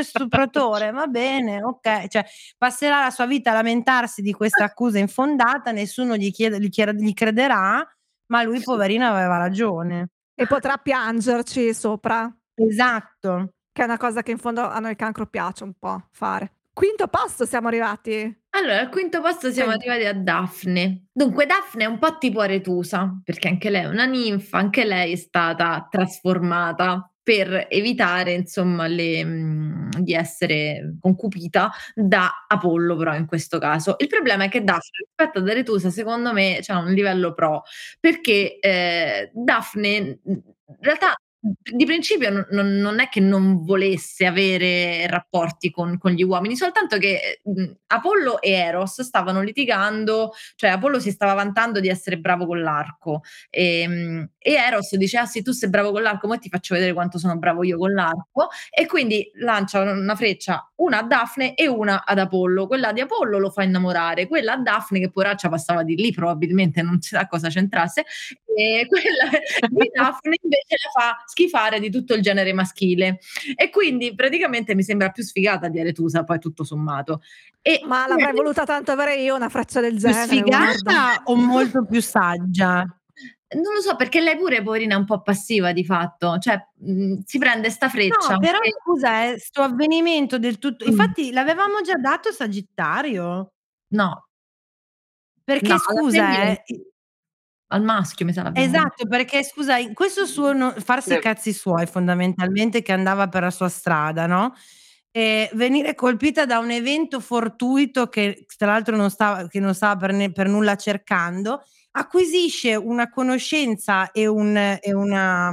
stupratore, va bene, ok. Cioè, passerà la sua vita a lamentarsi di questa accusa infondata, nessuno gli crederà, ma lui, poverino, aveva ragione. E potrà piangerci sopra. Esatto. Che è una cosa che in fondo a noi cancro piace un po' fare. Quinto posto siamo arrivati. Allora, al quinto posto siamo arrivati a Daphne. Dunque, Daphne è un po' tipo Aretusa, perché anche lei è una ninfa, anche lei è stata trasformata per evitare, insomma, di essere concupita da Apollo, però in questo caso. Il problema è che Daphne, rispetto ad Aretusa, secondo me c'è un livello pro, perché Daphne, in realtà, di principio non è che non volesse avere rapporti con gli uomini, soltanto che Apollo e Eros stavano litigando, cioè Apollo si stava vantando di essere bravo con l'arco e Eros dice ah sì tu sei bravo con l'arco ma ti faccio vedere quanto sono bravo io con l'arco, e quindi lancia una freccia, una a Daphne e una ad Apollo. Quella di Apollo lo fa innamorare, quella a Daphne che poraccia passava di lì probabilmente, non si sa cosa c'entrasse, e quella di Daphne invece la fa schifare di tutto il genere maschile, e quindi praticamente mi sembra più sfigata di Aretusa poi tutto sommato. Ma l'avrei voluta tanto avere io una freccia del genere. Sfigata guarda. O molto più saggia? Non lo so, perché lei pure poverina è un po' passiva di fatto, cioè si prende sta freccia. No, però scusa, è sto avvenimento del tutto, infatti l'avevamo già dato Sagittario? No. Perché no, scusa, al maschio mi sa. Esatto, perché scusa, questo suo farsi i cazzi suoi fondamentalmente, che andava per la sua strada, no? E venire colpita da un evento fortuito che tra l'altro non stava per nulla cercando, acquisisce una conoscenza e una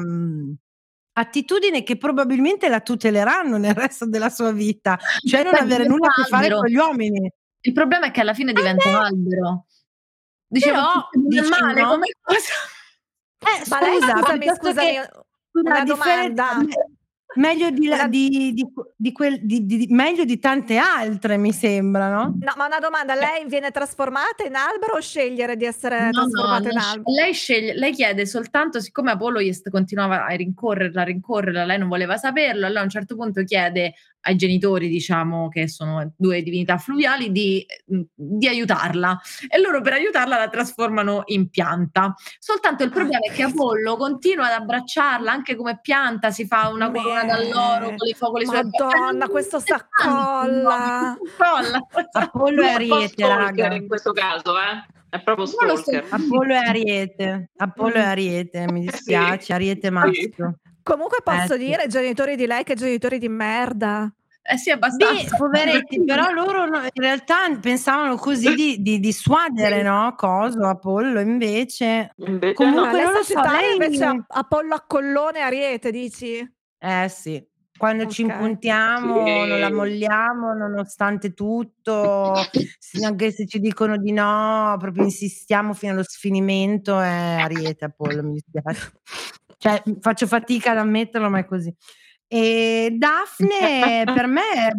attitudine che probabilmente la tuteleranno nel resto della sua vita, cioè non avere nulla a che fare con gli uomini. Il problema è che alla fine diventa un albero. Male, no? Come cosa? Ma lei, scusami, una domanda. Meglio meglio di tante altre, mi sembra, no? No, ma una domanda, lei viene trasformata in albero o scegliere di essere trasformata in albero? Lei chiede soltanto, siccome Apollo continuava a rincorrerla, lei non voleva saperlo, allora a un certo punto chiede ai genitori, diciamo, che sono due divinità fluviali, di aiutarla, e loro per aiutarla la trasformano in pianta. Soltanto il problema è che Apollo continua ad abbracciarla anche come pianta, si fa una corona d'alloro con le foglie sulle spalle. Madonna, questo sta colla. Apollo è Ariete, raga. In questo caso, è proprio stalker. Apollo è Ariete. Apollo è Ariete, mi dispiace, sì. Ariete maschio. Comunque posso dire, genitori di lei, che genitori di merda. Eh sì, abbastanza. Sì, poveretti, però loro in realtà pensavano così di dissuadere, sì. No? Coso, Apollo invece comunque no. Non lo so, lei invece Apollo a collone Ariete, dici? Sì, quando ci impuntiamo, non la molliamo nonostante tutto, anche se ci dicono di no, proprio insistiamo fino allo sfinimento, Ariete, Apollo, mi dispiace. Cioè, faccio fatica ad ammetterlo, ma è così. E Daphne per me è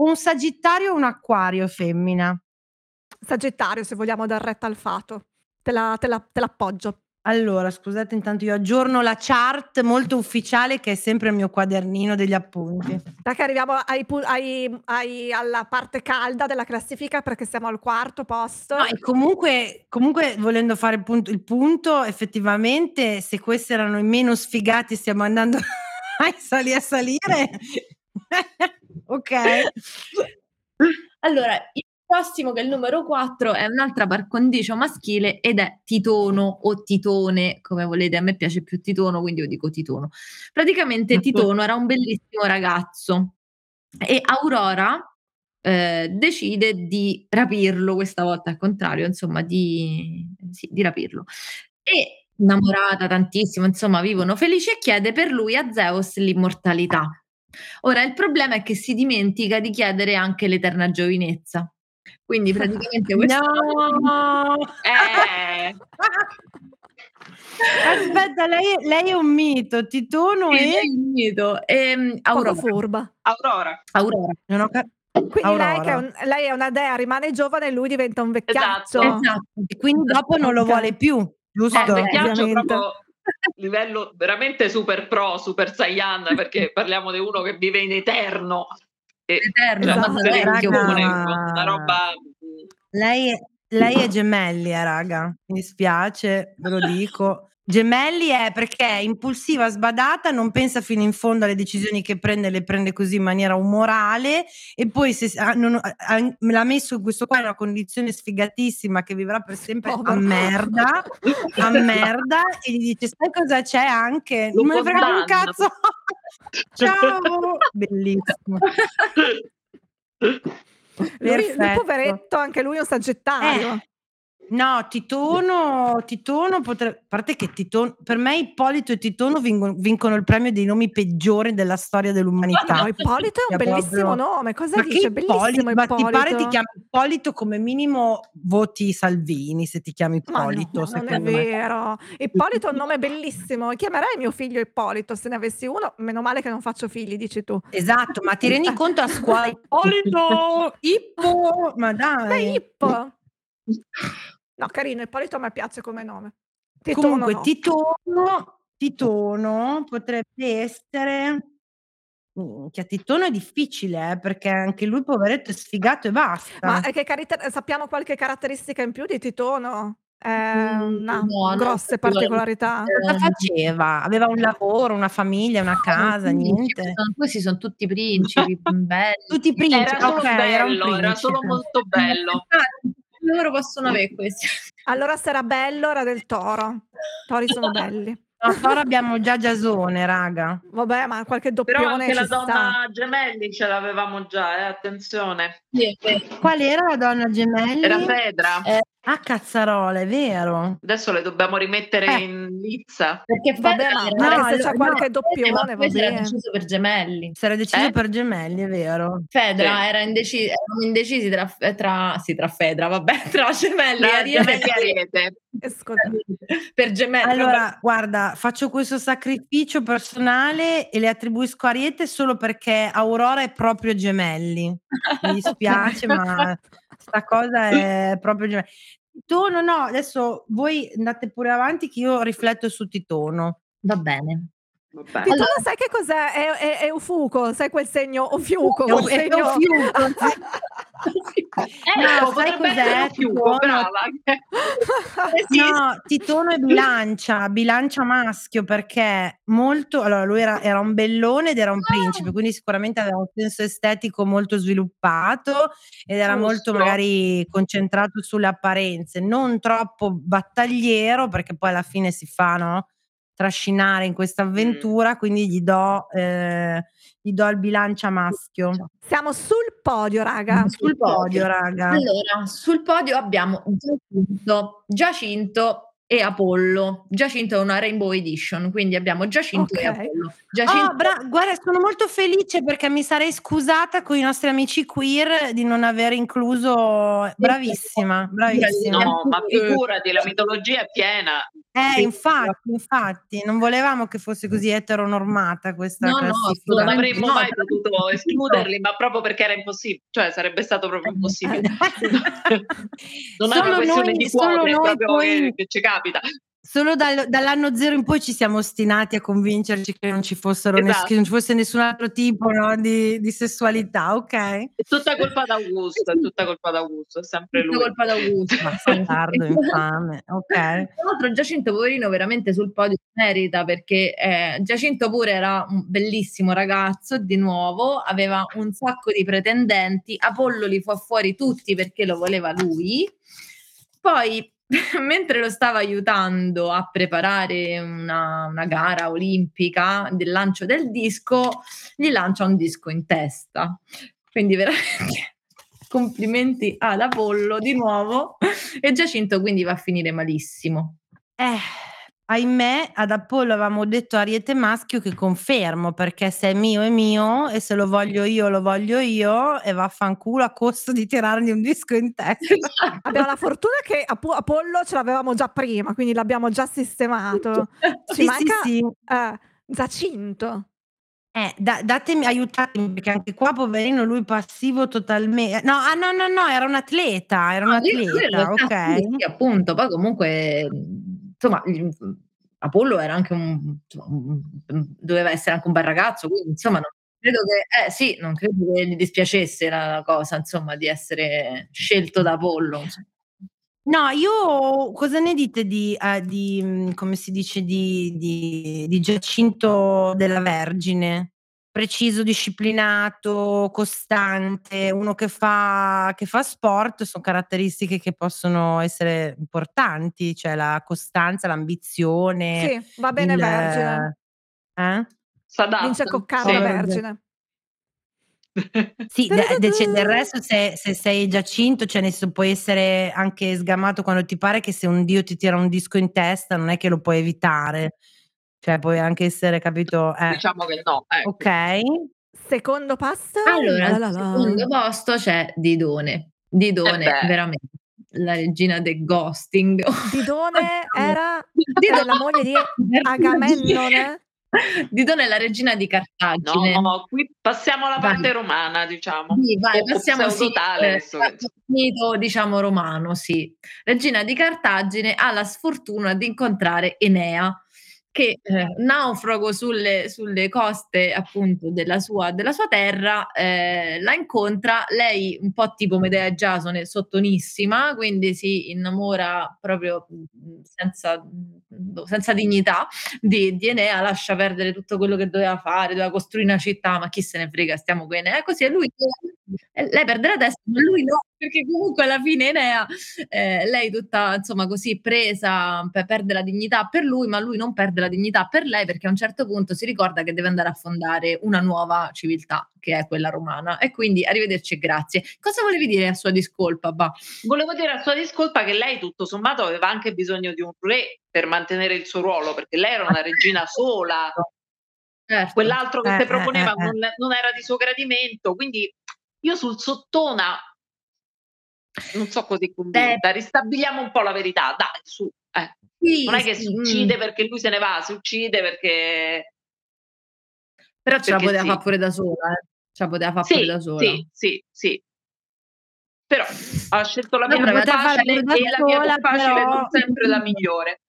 un Sagittario o un Acquario femmina. Sagittario, se vogliamo dar retta al fato. Te l'appoggio. Allora, scusate, intanto io aggiorno la chart molto ufficiale che è sempre il mio quadernino degli appunti. Da che arriviamo alla parte calda della classifica, perché siamo al quarto posto. No, e comunque volendo fare il punto, effettivamente, se questi erano i meno sfigati, stiamo andando a salire. Ok. Allora, il prossimo, che è il numero 4, è un'altra par condicio maschile ed è Titono o Titone, come volete. A me piace più Titono, quindi io dico Titono. Praticamente Titono era un bellissimo ragazzo e Aurora decide di rapirlo, questa volta al contrario, insomma di rapirlo. E innamorata tantissimo, insomma vivono felici, e chiede per lui a Zeus l'immortalità. Ora il problema è che si dimentica di chiedere anche l'eterna giovinezza, quindi praticamente questo no. Aspetta, lei è un mito, Titono sì, è un mito, Aurora furba. Aurora. Non ho capito. Quindi lei è una dea, rimane giovane e lui diventa un vecchiaccio. Esatto. E quindi dopo non lo vuole più, giusto? Vecchiaccio proprio livello veramente super pro, super Saiyan, perché parliamo di uno che vive in eterno, esatto, una roba. Lei è gemelli, raga, mi dispiace, ve lo dico. Gemelli è perché è impulsiva, sbadata, non pensa fino in fondo alle decisioni che prende, le prende così in maniera umorale, e poi me l'ha messo questo qua in una condizione sfigatissima che vivrà per sempre a merda e gli dice: sai cosa c'è anche? Non me ne frega un cazzo. Ciao, bellissimo. Lui poveretto, anche lui è un sagittario. No, Titono potrebbe. A parte che Titono, per me Ippolito e Titono vincono il premio dei nomi peggiori della storia dell'umanità. No, Ippolito è un bellissimo nome. Cosa dice? Bellissimo Ippolito. Ma ti pare ti chiami Ippolito, come minimo voti Salvini se ti chiami Ippolito? No, non è vero. Ippolito è un nome bellissimo. Chiamerei mio figlio Ippolito se ne avessi uno. Meno male che non faccio figli, dici tu. Esatto, ma ti rendi conto a scuola Ippolito, Ippo, ma dai. Sei Ippo. No, carino, Ippolito a me piace come nome. Titono comunque no. Titono potrebbe essere. Che Titono è difficile, perché anche lui poveretto è sfigato e basta. Ma che sappiamo qualche caratteristica in più di Titono? No, grosse particolarità. Cosa faceva? Aveva un lavoro, una famiglia, una casa, niente. Questi sono tutti principi belli. Tutti principi, era solo molto bello. Loro possono avere questi. Allora sarà bello, era del toro. Tori sono belli. No, toro abbiamo già Giasone, raga. Vabbè, ma qualche doppione però anche la donna gemelli ce l'avevamo già, attenzione. Sì. Qual era la donna gemelli? Era Fedra. Cazzarola, è vero. Adesso le dobbiamo rimettere in lizza. Perché Fedra c'è qualche doppione, va bene. Era deciso per gemelli. Sarà deciso per gemelli, è vero. Fedra era indecisi tra Fedra, vabbè, tra gemelli e Ariete. Per gemelli. Allora, guarda, faccio questo sacrificio personale e le attribuisco a Ariete solo perché Aurora è proprio gemelli. Mi dispiace, ma questa cosa è proprio gemelli. Titono no, adesso voi andate pure avanti che io rifletto su Titono. Va bene. Titono allora, sai che cos'è? È Eufuco, sai quel segno Ofiuco? No, sai cos'è? Titono. Brava. No, Titono è bilancia maschio, perché molto. Allora, lui era un bellone ed era un principe, quindi sicuramente aveva un senso estetico molto sviluppato ed era molto magari concentrato sulle apparenze, non troppo battagliero, perché poi alla fine si fa, no? Trascinare in questa avventura, quindi gli do il bilancia maschio. Siamo sul podio, raga. Allora, sul podio abbiamo Giacinto e Apollo. Giacinto è una Rainbow Edition, quindi abbiamo Giacinto e Apollo. Guarda, sono molto felice perché mi sarei scusata con i nostri amici queer di non aver incluso. Bravissima. No, ma figurati, la mitologia è piena. Infatti, non volevamo che fosse così eteronormata questa classifica. Non avremmo mai potuto escluderli, ma proprio perché era impossibile, cioè sarebbe stato proprio impossibile. Non è una questione di cuore, proprio che ci capita. solo dall'anno zero in poi ci siamo ostinati a convincerci che non ci fossero che non ci fosse nessun altro tipo, no, di sessualità, ok? È tutta colpa d'Augusto, è tutta colpa d'Augusto, è sempre lui. Tutta colpa d'Augusto. Ma santardo, infame, ok. Tra l'altro Giacinto, poverino, veramente sul podio merita, perché Giacinto pure era un bellissimo ragazzo, di nuovo, aveva un sacco di pretendenti, Apollo li fa fuori tutti perché lo voleva lui, poi mentre lo stava aiutando a preparare una gara olimpica del lancio del disco, gli lancia un disco in testa, quindi veramente complimenti ad Apollo di nuovo, e Giacinto quindi va a finire malissimo. Ahimè, ad Apollo avevamo detto ariete maschio, che confermo, perché se è mio e se lo voglio io lo voglio io, e vaffanculo a costo di tirargli un disco in testa. Abbiamo la fortuna che Apollo ce l'avevamo già prima, quindi l'abbiamo già sistemato. Ci manca Giacinto. Datemi, aiutatemi, perché anche qua poverino lui passivo totalmente. No, era un atleta, ok. Sì, appunto, poi comunque insomma Apollo era anche doveva essere anche un bel ragazzo, quindi insomma non credo che gli dispiacesse la cosa, insomma, di essere scelto da Apollo. No, io cosa ne dite di come si dice di Giacinto della Vergine? Preciso, disciplinato, costante, uno che fa sport, sono caratteristiche che possono essere importanti, cioè la costanza, l'ambizione. Sì, va bene Vergine. Vince Coccaro la Vergine. Sì, del resto se sei Giacinto, cioè puoi essere anche sgamato quando ti pare, che se un dio ti tira un disco in testa non è che lo puoi evitare. Cioè puoi anche essere, capito? Diciamo che no. Ecco. Ok. Secondo passo? Allora, secondo posto c'è Didone. Didone, veramente. La regina del ghosting. Didone era la moglie di Agamennone. Didone è la regina di Cartagine. No, qui passiamo alla parte romana, diciamo. Sì, passiamo totale. Diciamo romano, sì. Regina di Cartagine ha la sfortuna di incontrare Enea, che naufrago sulle coste appunto della sua terra, la incontra, lei un po' tipo Medea e Giasone, sottonissima, quindi si innamora proprio senza dignità di Enea, lascia perdere tutto quello che doveva fare, doveva costruire una città, ma chi se ne frega, stiamo con Enea, così, e lui, lei perde la testa, ma lui no, perché comunque alla fine Enea, lei tutta insomma così presa, perde la dignità per lui, ma lui non perde la dignità per lei, perché a un certo punto si ricorda che deve andare a fondare una nuova civiltà, che è quella romana, e quindi arrivederci e grazie. Cosa volevi dire a sua discolpa, Ba? Volevo dire a sua discolpa che lei tutto sommato aveva anche bisogno di un re per mantenere il suo ruolo, perché lei era una regina sola, certo. Quell'altro che si proponeva non era di suo gradimento, quindi io sul sottona non so così convinta. Ristabiliamo un po' la verità, dai, su. Sì, non è che si uccide perché lui se ne va, si uccide perché... Però ce la poteva fare pure da sola, Ce la poteva fare pure da sola. Sì. Però ha scelto la via più facile, e la via più facile non sempre la migliore.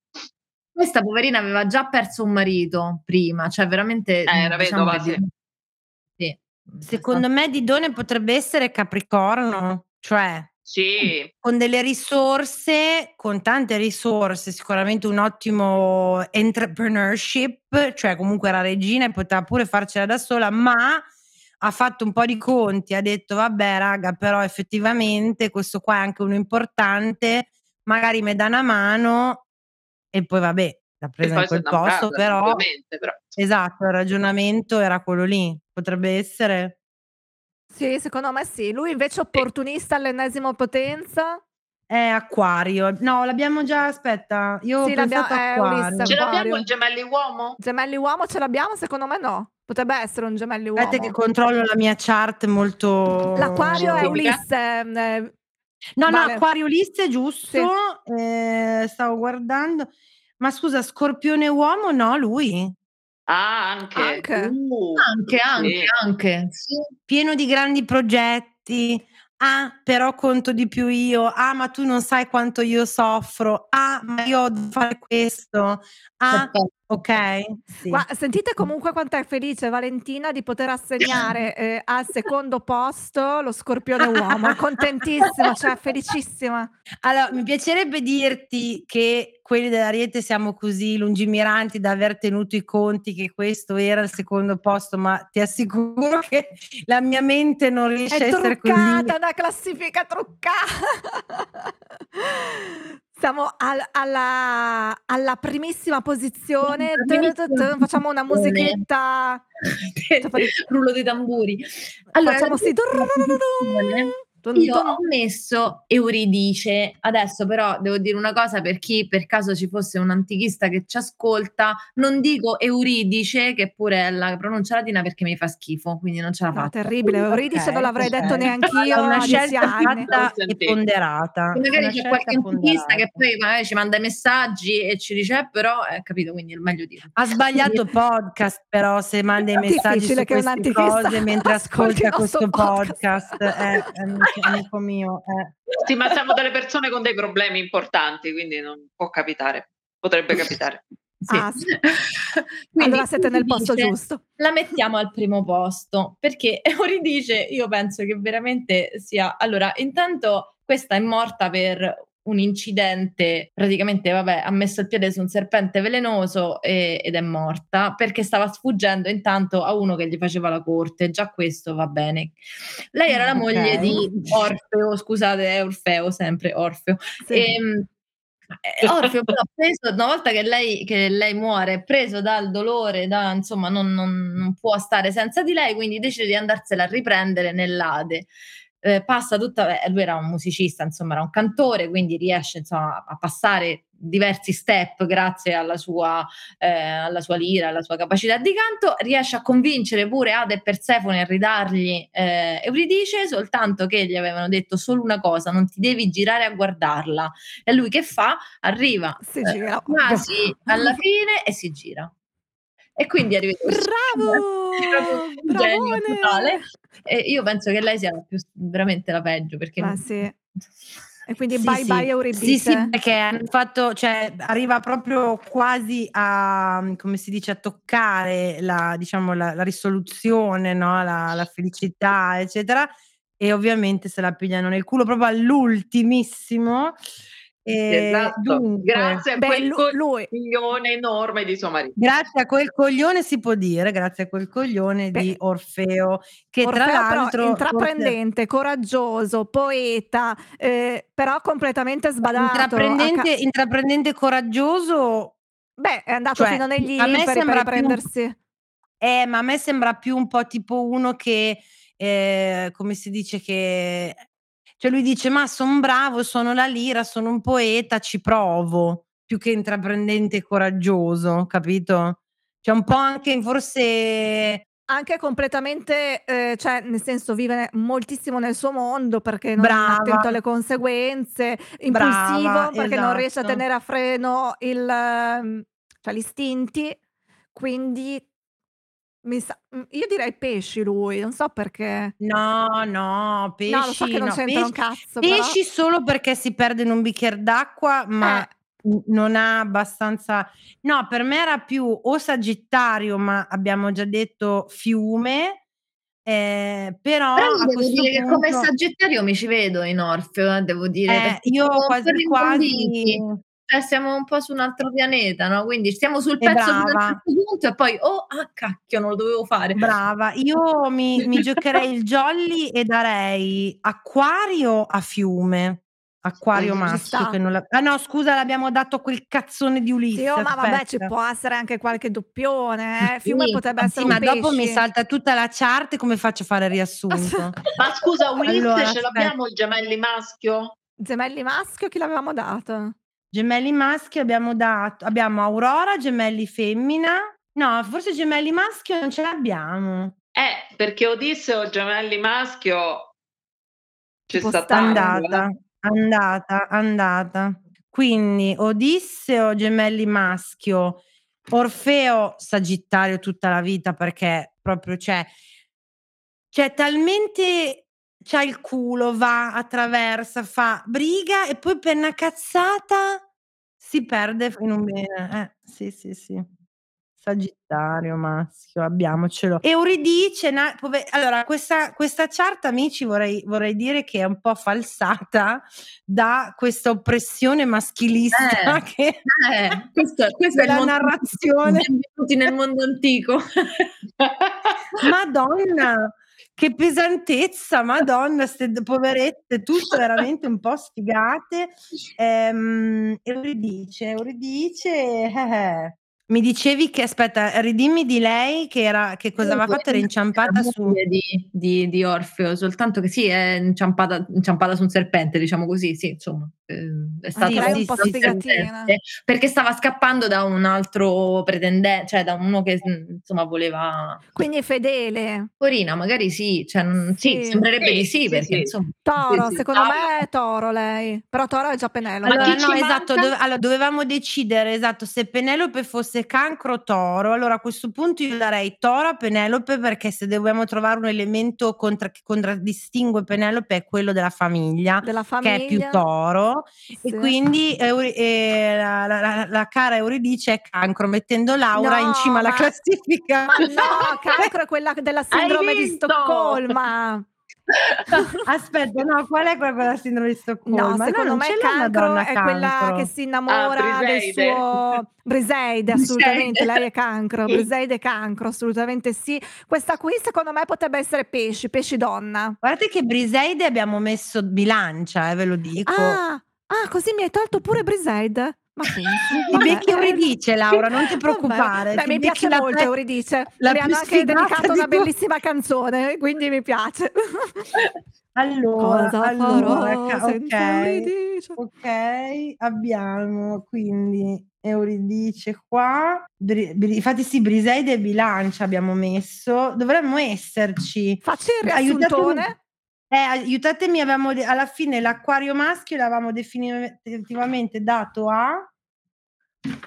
Questa poverina aveva già perso un marito prima, cioè veramente... era vedova, sì. Secondo me Didone potrebbe essere Capricorno, cioè... Sì. Con delle risorse, con tante risorse, sicuramente un ottimo entrepreneurship, cioè comunque era regina e poteva pure farcela da sola, ma ha fatto un po' di conti, ha detto vabbè raga, però effettivamente questo qua è anche uno importante, magari mi dà una mano, e poi vabbè, l'ha presa in quel posto, però esatto, il ragionamento era quello lì, potrebbe essere. Sì, secondo me sì. Lui invece opportunista all'ennesima potenza. È Acquario. No, l'abbiamo già, aspetta. Io sì, l'abbiamo Ulisse, ce l'abbiamo il gemelli uomo? Gemelli uomo ce l'abbiamo? Secondo me no. Potrebbe essere un gemelli uomo. Aspetta che controllo la mia chart molto... L'Acquario è Ulisse. No, Acquario Ulisse, giusto. Sì. Stavo guardando. Ma scusa, Scorpione uomo? No, lui. Ah, anche. Pieno di grandi progetti, ah però conto di più io, ah ma tu non sai quanto io soffro, ah ma io devo fare questo, ah ok. Sì. Sentite comunque quanto è felice Valentina di poter assegnare al secondo posto lo scorpione uomo, è contentissima, cioè felicissima. Allora mi piacerebbe dirti che quelli dell'Ariete siamo così lungimiranti da aver tenuto i conti che questo era il secondo posto, ma ti assicuro che la mia mente non riesce a essere così. È truccata, una classifica truccata. Siamo alla primissima posizione, facciamo una musichetta, rullo dei tamburi. Allora siamo io ho messo Euridice. Adesso però devo dire una cosa, per chi per caso ci fosse un antichista che ci ascolta, non dico Euridice che pure è la pronuncia latina perché mi fa schifo, quindi non ce la faccio. Terribile, Euridice okay, non l'avrei detto neanch'io. Una scelta fatta e ponderata. E magari c'è qualche antichista che poi magari ci manda i messaggi e ci dice però, capito, quindi è meglio dire. Ha sbagliato podcast però se manda i messaggi su queste cose mentre ascolta questo podcast. Amico mio, Sì, ma siamo delle persone con dei problemi importanti, quindi non può capitare, potrebbe capitare. Sì. Ah, sì. Quindi, allora siete nel posto giusto. La mettiamo al primo posto perché Euridice io penso che veramente sia. Allora, intanto questa è morta per un incidente, praticamente vabbè, ha messo il piede su un serpente velenoso ed è morta perché stava sfuggendo intanto a uno che gli faceva la corte, già questo va bene. Lei era la moglie di Orfeo, scusate, è Orfeo sempre, Orfeo. Sì. Orfeo però preso, una volta che lei muore, preso dal dolore, insomma non può stare senza di lei, quindi decide di andarsela a riprendere nell'Ade. Passa tutta, lui era un musicista, insomma era un cantore, quindi riesce insomma a passare diversi step grazie alla sua lira, alla sua capacità di canto, riesce a convincere pure Ade e Persefone a ridargli Euridice, soltanto che gli avevano detto solo una cosa: non ti devi girare a guardarla. E lui che fa? Arriva quasi alla fine e si gira. E quindi arrivederci. Bravo! Totale. E io penso che lei sia veramente la peggio perché e quindi bye Euridice. Sì, perché hanno fatto, cioè arriva proprio quasi a, come si dice, a toccare la risoluzione, no? La felicità, eccetera, e ovviamente se la pigliano nel culo proprio all'ultimissimo. Esatto. Dunque, grazie a quel coglione enorme di suo marito, grazie a quel coglione si può dire, grazie a quel coglione di Orfeo, che Orfeo, tra l'altro intraprendente, coraggioso, poeta, però completamente sbadato, intraprendente, coraggioso, è andato fino negli imperi per prendersi ma a me sembra più un po' tipo uno che come si dice, che cioè lui dice ma sono bravo, sono la lira, sono un poeta, ci provo, più che intraprendente e coraggioso, capito? C'è un po' anche forse… Anche completamente, cioè nel senso vive moltissimo nel suo mondo perché non è attento alle conseguenze, impulsivo perché non riesce a tenere a freno gli istinti, quindi… io direi pesci lui, non so perché. No, pesci. No, lo so che non c'entra un cazzo. Pesci però. Solo perché si perde in un bicchiere d'acqua, ma non ha abbastanza. No, per me era più o Sagittario, ma abbiamo già detto fiume. Però devo dire che come Sagittario mi ci vedo in Orfeo, devo dire. Io quasi. Cioè siamo un po' su un altro pianeta, no? Quindi stiamo sul pezzo di un certo punto e poi cacchio, non lo dovevo fare. Brava, io mi giocherei il jolly e darei acquario a fiume. Acquario maschio che non la... Ah no, scusa, l'abbiamo dato a quel cazzone di Ulisse. Sì, ma vabbè, ci può essere anche qualche doppione. Fiume potrebbe essere un pesce. Ma dopo mi salta tutta la chart, come faccio a fare il riassunto? Ma scusa, Ulisse, allora, ce l'abbiamo il gemelli maschio? Gemelli maschio chi l'avevamo dato? Gemelli maschi abbiamo Aurora, gemelli femmina. No, forse gemelli maschio non ce l'abbiamo. Perché Odisseo gemelli maschio c'è stata andata. Quindi Odisseo gemelli maschio, Orfeo Sagittario tutta la vita perché proprio c'è talmente c'ha il culo, va, attraversa, fa briga e poi per una cazzata si perde in un bene. Sì. Sagittario, maschio, abbiamocelo. Euridice, allora questa chart, amici, vorrei dire che è un po' falsata da questa oppressione maschilista che questa è la narrazione. Benvenuti nel mondo antico. Madonna! Che pesantezza, madonna, ste poverette, tutte veramente un po' sfigate. Euridice. Mi dicevi che, aspetta, ridimmi di lei che cosa aveva fatto, era inciampata su... Di Orfeo, soltanto che sì, è inciampata su un serpente, diciamo così, sì, insomma. È stata un po' sfigatina. Perché stava scappando da un altro pretendente, cioè da uno che insomma voleva... Quindi è fedele. Corina, magari sì, cioè, sì, sembrerebbe di sì, perché sì. Insomma... Toro, sì, secondo me è Toro lei, però Toro è già Penelope. Allora, no, esatto, allora dovevamo decidere, esatto, se Penelope fosse Cancro Toro, allora a questo punto io darei Toro a Penelope, perché se dobbiamo trovare un elemento che contraddistingue Penelope è quello della famiglia. Che è più Toro. Sì. E quindi la cara Euridice è Cancro, mettendo Laura in cima alla classifica. Ma no, Cancro è quella della sindrome di Stoccolma. Aspetta, no, qual è quella della sindrome di Stoccolma? No, secondo me Cancro è quella che si innamora del suo... Briseide, assolutamente, lei è Cancro. Briseide è Cancro, assolutamente sì. Questa qui secondo me potrebbe essere pesci donna. Guardate che Briseide abbiamo messo Bilancia, ve lo dico. Ah, così mi hai tolto pure Briseide? Ma sì, ti becchi Euridice, Laura, non ti preoccupare. Beh, mi piace molto Euridice, mi hanno anche dedicato una bellissima canzone, quindi mi piace. Allora, abbiamo quindi Euridice qua, infatti sì, Briseide e Bilancia abbiamo messo, dovremmo esserci. Faccio il riassuntone. Aiutatemi, avevamo alla fine l'acquario maschio l'avevamo definitivamente dato a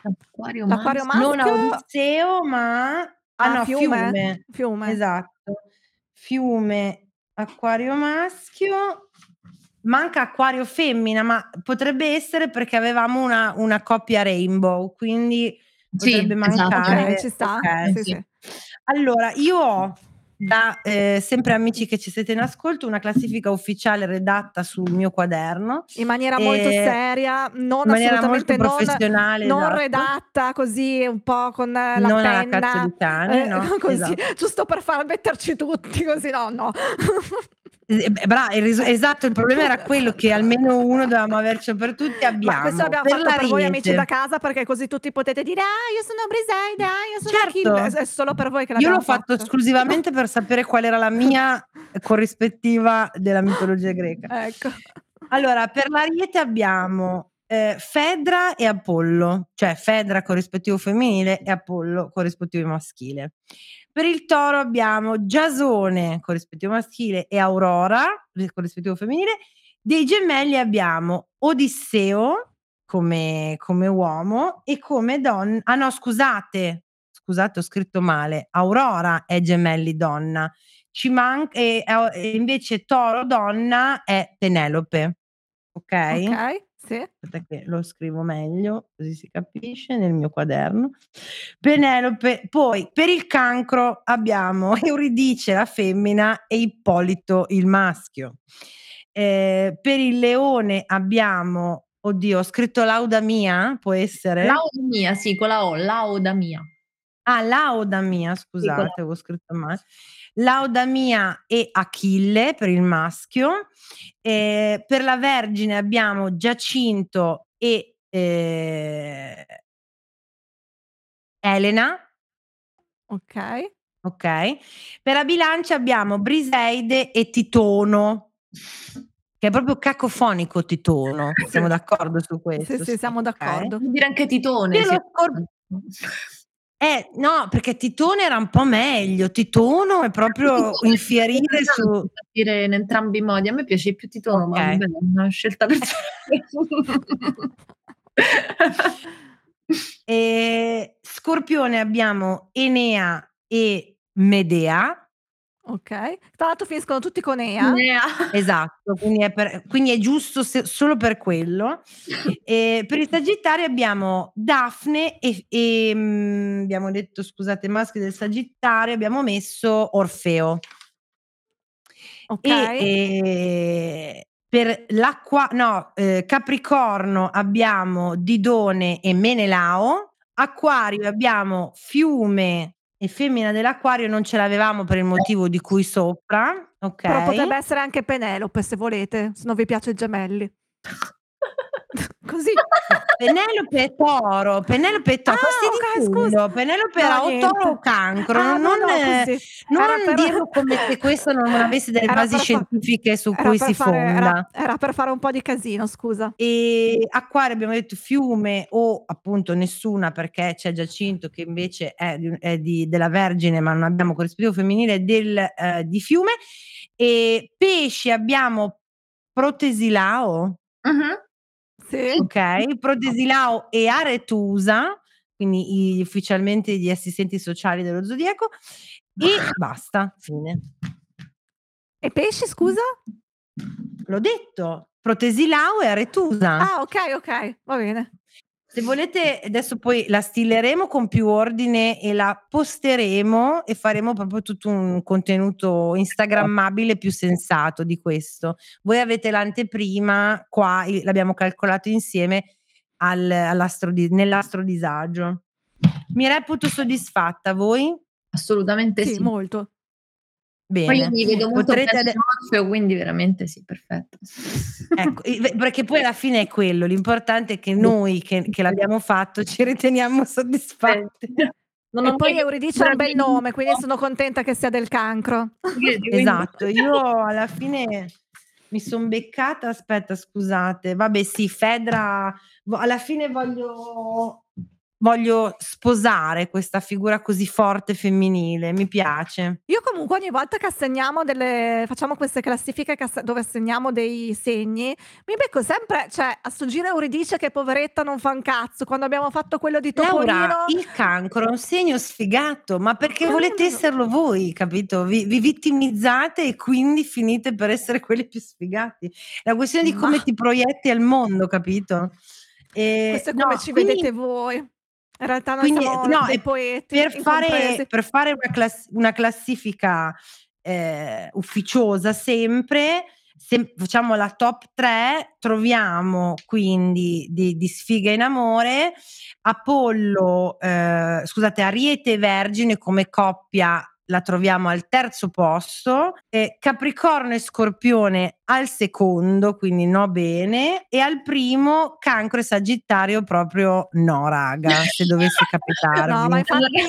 l'acquario maschio, non a Odisseo ma a Fiume. Esatto, Fiume, acquario maschio, manca acquario femmina, ma potrebbe essere perché avevamo una coppia rainbow, quindi potrebbe mancare. Okay, ci sta. Okay, sì. Allora io ho da sempre amici che ci siete in ascolto una classifica ufficiale redatta sul mio quaderno in maniera molto seria, non assolutamente molto professionale, non redatta così un po' con la non penna alla cazzo di cane, no? Così, esatto. Giusto per far metterci tutti così, no. Esatto, il problema era quello che almeno uno dovevamo averci per tutti. Ma questo l'abbiamo fatto per voi amici da casa, perché così tutti potete dire io sono Briseide, io sono Achille. È solo per voi che l'abbiamo fatto. Io l'ho fatto esclusivamente per sapere qual era la mia corrispettiva della mitologia greca. Ecco. Allora per l'Ariete abbiamo Fedra e Apollo, cioè Fedra corrispettivo femminile e Apollo corrispettivo maschile. Per il Toro abbiamo Giasone corrispettivo maschile e Aurora corrispettivo femminile. Dei Gemelli abbiamo Odisseo come uomo e come donna. Ah no, scusate, ho scritto male. Aurora è Gemelli donna. Ci manca e invece Toro donna è Penelope. Ok. Sì. Aspetta che lo scrivo meglio così si capisce nel mio quaderno. Penelope. Poi per il Cancro abbiamo Euridice la femmina e Ippolito il maschio. Per il Leone abbiamo, oddio, ho scritto Laodamia, può essere? Laodamia, sì, con la O, Laodamia. Ah, Laodamia, scusate, sì, avevo scritto male. Laodamia e Achille per il maschio. Per la Vergine abbiamo Giacinto e Elena. Ok. Per la Bilancia abbiamo Briseide e Titono, che è proprio cacofonico Titono. Siamo d'accordo su questo? Sì, siamo d'accordo. Vuol dire anche Titone. No, perché Titone era un po' meglio. Titono è proprio infierire su dire in entrambi i modi. A me piace più Titono, okay. Ma è una scelta personale. Scorpione abbiamo Enea e Medea. Ok. Tra l'altro finiscono tutti con EA. Esatto, quindi è giusto solo per quello. E per il Sagittario abbiamo Daphne e abbiamo detto, scusate, maschi del Sagittario, abbiamo messo Orfeo. Ok. Per l'acqua, Capricorno abbiamo Didone e Menelao. Acquario abbiamo Fiume e Femmina dell'Acquario, non ce l'avevamo per il motivo di cui sopra, ok? Però potrebbe essere anche Penelope, se volete, se non vi piace i gemelli. Così. Penelope è toro, scusa. Penelope era o toro o cancro, non dirlo come se questo non avesse delle basi scientifiche su cui si fonda. Era per fare un po' di casino, scusa. E Acquario abbiamo detto Fiume o appunto nessuna, perché c'è Giacinto che invece è della Vergine, ma non abbiamo corrispettivo femminile di Fiume. E Pesci abbiamo Protesilao. Uh-huh. Sì. Ok, Protesilao e Aretusa, quindi ufficialmente gli assistenti sociali dello zodiaco, e basta, fine. E Pesci, scusa? L'ho detto, Protesilao e Aretusa. Ah, ok, va bene. Se volete, adesso poi la stileremo con più ordine e la posteremo e faremo proprio tutto un contenuto instagrammabile più sensato di questo. Voi avete l'anteprima qua, l'abbiamo calcolato insieme nell'astro disagio. Mi reputo soddisfatta, voi? Assolutamente sì. Molto. Bene. Poi vedo molto quindi veramente sì, perfetto. Ecco, perché poi alla fine è quello, l'importante è che noi che l'abbiamo fatto ci riteniamo soddisfatti. E poi Euridice ha un bel nome, quindi sono contenta che sia del cancro. Esatto, io alla fine mi sono beccata, aspetta scusate, vabbè sì, Fedra, alla fine voglio sposare questa figura così forte femminile, mi piace. Io comunque ogni volta che assegniamo facciamo queste classifiche dove assegniamo dei segni, mi becco sempre, cioè a sto giro Euridice che poveretta non fa un cazzo, quando abbiamo fatto quello di Topolino. Laura, il cancro è un segno sfigato, ma perché volete esserlo voi, capito? Vi vittimizzate e quindi finite per essere quelli più sfigati. La questione di come ti proietti al mondo, capito? Questo è come vedete voi. In realtà noi quindi, siamo dei poeti per fare una classifica ufficiosa sempre, se facciamo la top 3, troviamo quindi di sfiga in amore Apollo, scusate, Ariete e Vergine come coppia la troviamo al terzo posto, Capricorno e Scorpione al secondo, quindi no bene, e al primo Cancro e Sagittario proprio no raga, se dovesse capitarvi. No, ma infatti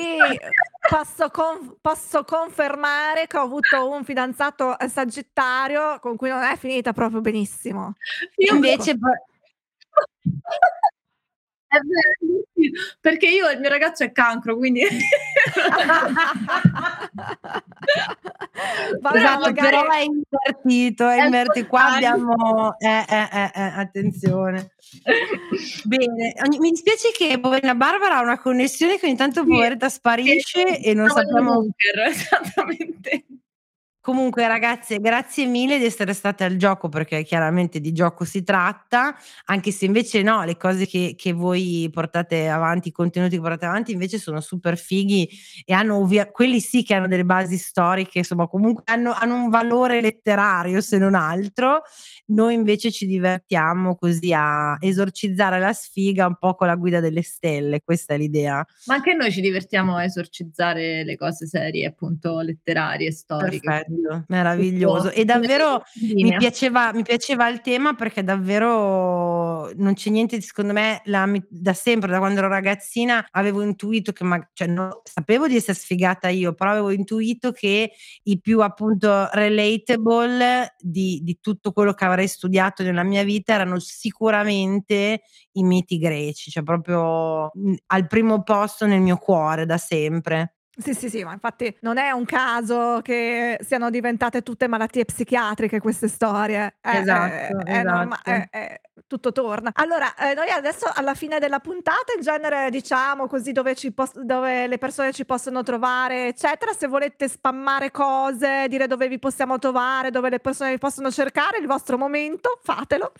posso confermare che ho avuto un fidanzato Sagittario con cui non è finita proprio benissimo. Io invece... perché il mio ragazzo è cancro, quindi esatto, però è invertito qua abbiamo attenzione. Bene, mi dispiace che poverina Barbara ha una connessione che ogni tanto poveretta sparisce e non sappiamo esattamente. Comunque ragazze, grazie mille di essere state al gioco, perché chiaramente di gioco si tratta, anche se invece no, le cose che voi portate avanti, i contenuti che portate avanti invece sono super fighi e hanno quelli sì che hanno delle basi storiche, insomma comunque hanno un valore letterario se non altro. Noi invece ci divertiamo così a esorcizzare la sfiga un po' con la guida delle stelle, questa è l'idea. Ma anche noi ci divertiamo a esorcizzare le cose serie, appunto letterarie, storiche. Perfetto. Meraviglioso e davvero mi piaceva il tema, perché davvero non c'è niente, secondo me da sempre, da quando ero ragazzina avevo intuito che sapevo di essere sfigata io, però avevo intuito che i più appunto relatable di tutto quello che avrei studiato nella mia vita erano sicuramente i miti greci, cioè proprio al primo posto nel mio cuore da sempre. Sì, ma infatti non è un caso che siano diventate tutte malattie psichiatriche queste storie. Esatto. tutto torna. Allora, noi adesso alla fine della puntata, in genere diciamo così dove le persone ci possono trovare, eccetera. Se volete spammare cose, dire dove vi possiamo trovare, dove le persone vi possono cercare, il vostro momento, fatelo.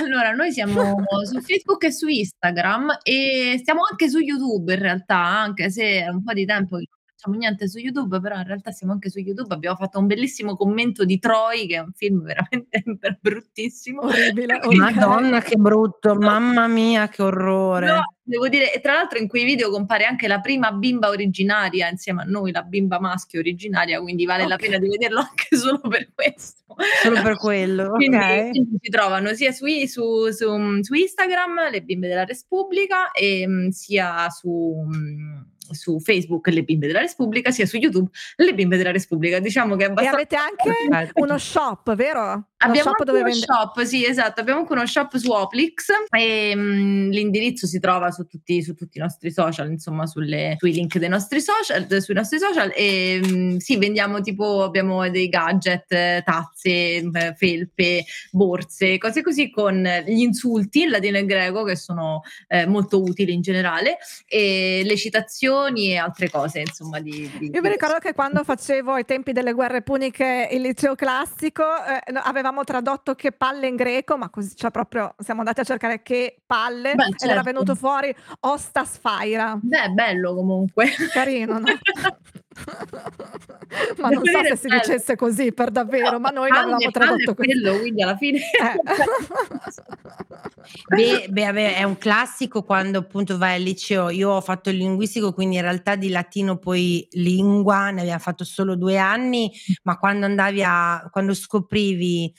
Allora, noi siamo su Facebook e su Instagram e siamo anche su YouTube in realtà, anche se è un po' di tempo che facciamo niente su YouTube, però in realtà siamo anche su YouTube. Abbiamo fatto un bellissimo commento di Troy, che è un film veramente bruttissimo, orribile. Madonna che brutto, no. Mamma mia che orrore, no, devo dire. E tra l'altro in quei video compare anche la prima bimba originaria insieme a noi, la bimba maschio originaria, quindi vale la pena di vederlo anche solo per questo, solo per quello. Quindi, quindi si trovano sia su Instagram Le Bimbe della Repubblica e sia su Facebook Le Bimbe della Repubblica, sia su YouTube Le Bimbe della Repubblica. Diciamo che è abbastanza. E avete anche uno shop, vero? Abbiamo anche uno shop, sì, esatto. Abbiamo anche uno shop su Oplix e l'indirizzo si trova su tutti i nostri social, insomma, sui link dei nostri social, sui nostri social. E sì, vendiamo tipo, abbiamo dei gadget, tazze, felpe, borse, cose così con gli insulti in latino e greco che sono molto utili in generale, e le citazioni e altre cose, insomma. Io mi ricordo che quando facevo ai tempi delle guerre puniche il liceo classico, avevamo tradotto che palle in greco, ma così, cioè, proprio siamo andati a cercare che palle. Beh, certo. Ed era venuto fuori osta sfaira. Beh, bello comunque. Carino, no? Ma non so se si dicesse così per davvero, no, ma noi l'avevamo tradotto così. Quello, quindi alla fine beh, è un classico quando appunto vai al liceo. Io ho fatto il linguistico, quindi in realtà di latino poi lingua ne abbiamo fatto solo 2 anni, ma quando andavi quando scoprivi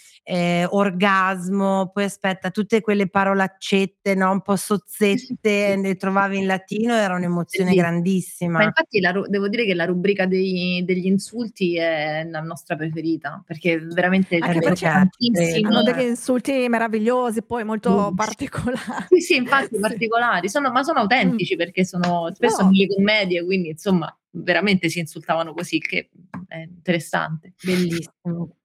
orgasmo, poi aspetta, tutte quelle parolaccette, no, un po' sozzette, le trovavi in latino, era un'emozione grandissima. Ma infatti devo dire che la rubrica degli insulti è la nostra preferita, perché veramente hanno degli insulti meravigliosi, poi molto particolari. Sì, infatti particolari, ma sono autentici, perché sono spesso delle commedie, quindi insomma veramente si insultavano così, che è interessante. Bellissimo.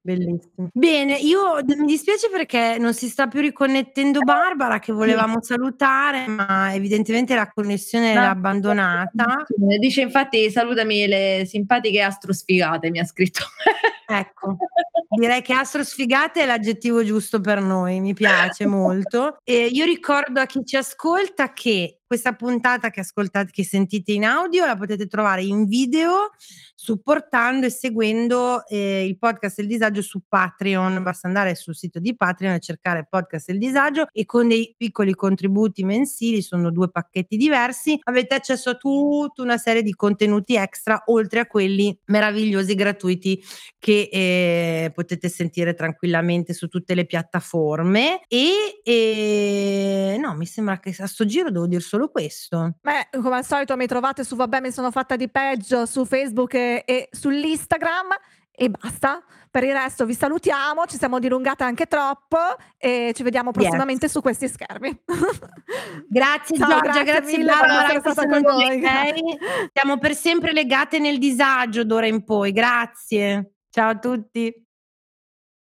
Bene, io mi dispiace perché non si sta più riconnettendo Barbara, che volevamo salutare, ma evidentemente la connessione era abbandonata. Dice infatti salutami le simpatiche astrosfigate, mi ha scritto. Ecco, direi che astrosfigate è l'aggettivo giusto per noi, mi piace molto. E io ricordo a chi ci ascolta che questa puntata che sentite in audio la potete trovare in video supportando e seguendo il podcast del disagio su Patreon. Basta andare sul sito di Patreon e cercare podcast del disagio, e con dei piccoli contributi mensili, sono 2 pacchetti diversi, avete accesso a tutta una serie di contenuti extra, oltre a quelli meravigliosi gratuiti che potete sentire tranquillamente su tutte le piattaforme. E no, mi sembra che a sto giro devo dire solo questo. Beh, come al solito mi trovate su Vabbè mi sono fatta di peggio, su Facebook e sull'Instagram, e basta. Per il resto vi salutiamo, ci siamo dilungate anche troppo e ci vediamo prossimamente su questi schermi. Grazie. Ciao, Giorgia, grazie mille Barbara, per essere stata con noi. Siamo per sempre legate nel disagio d'ora in poi. Grazie, ciao a tutti.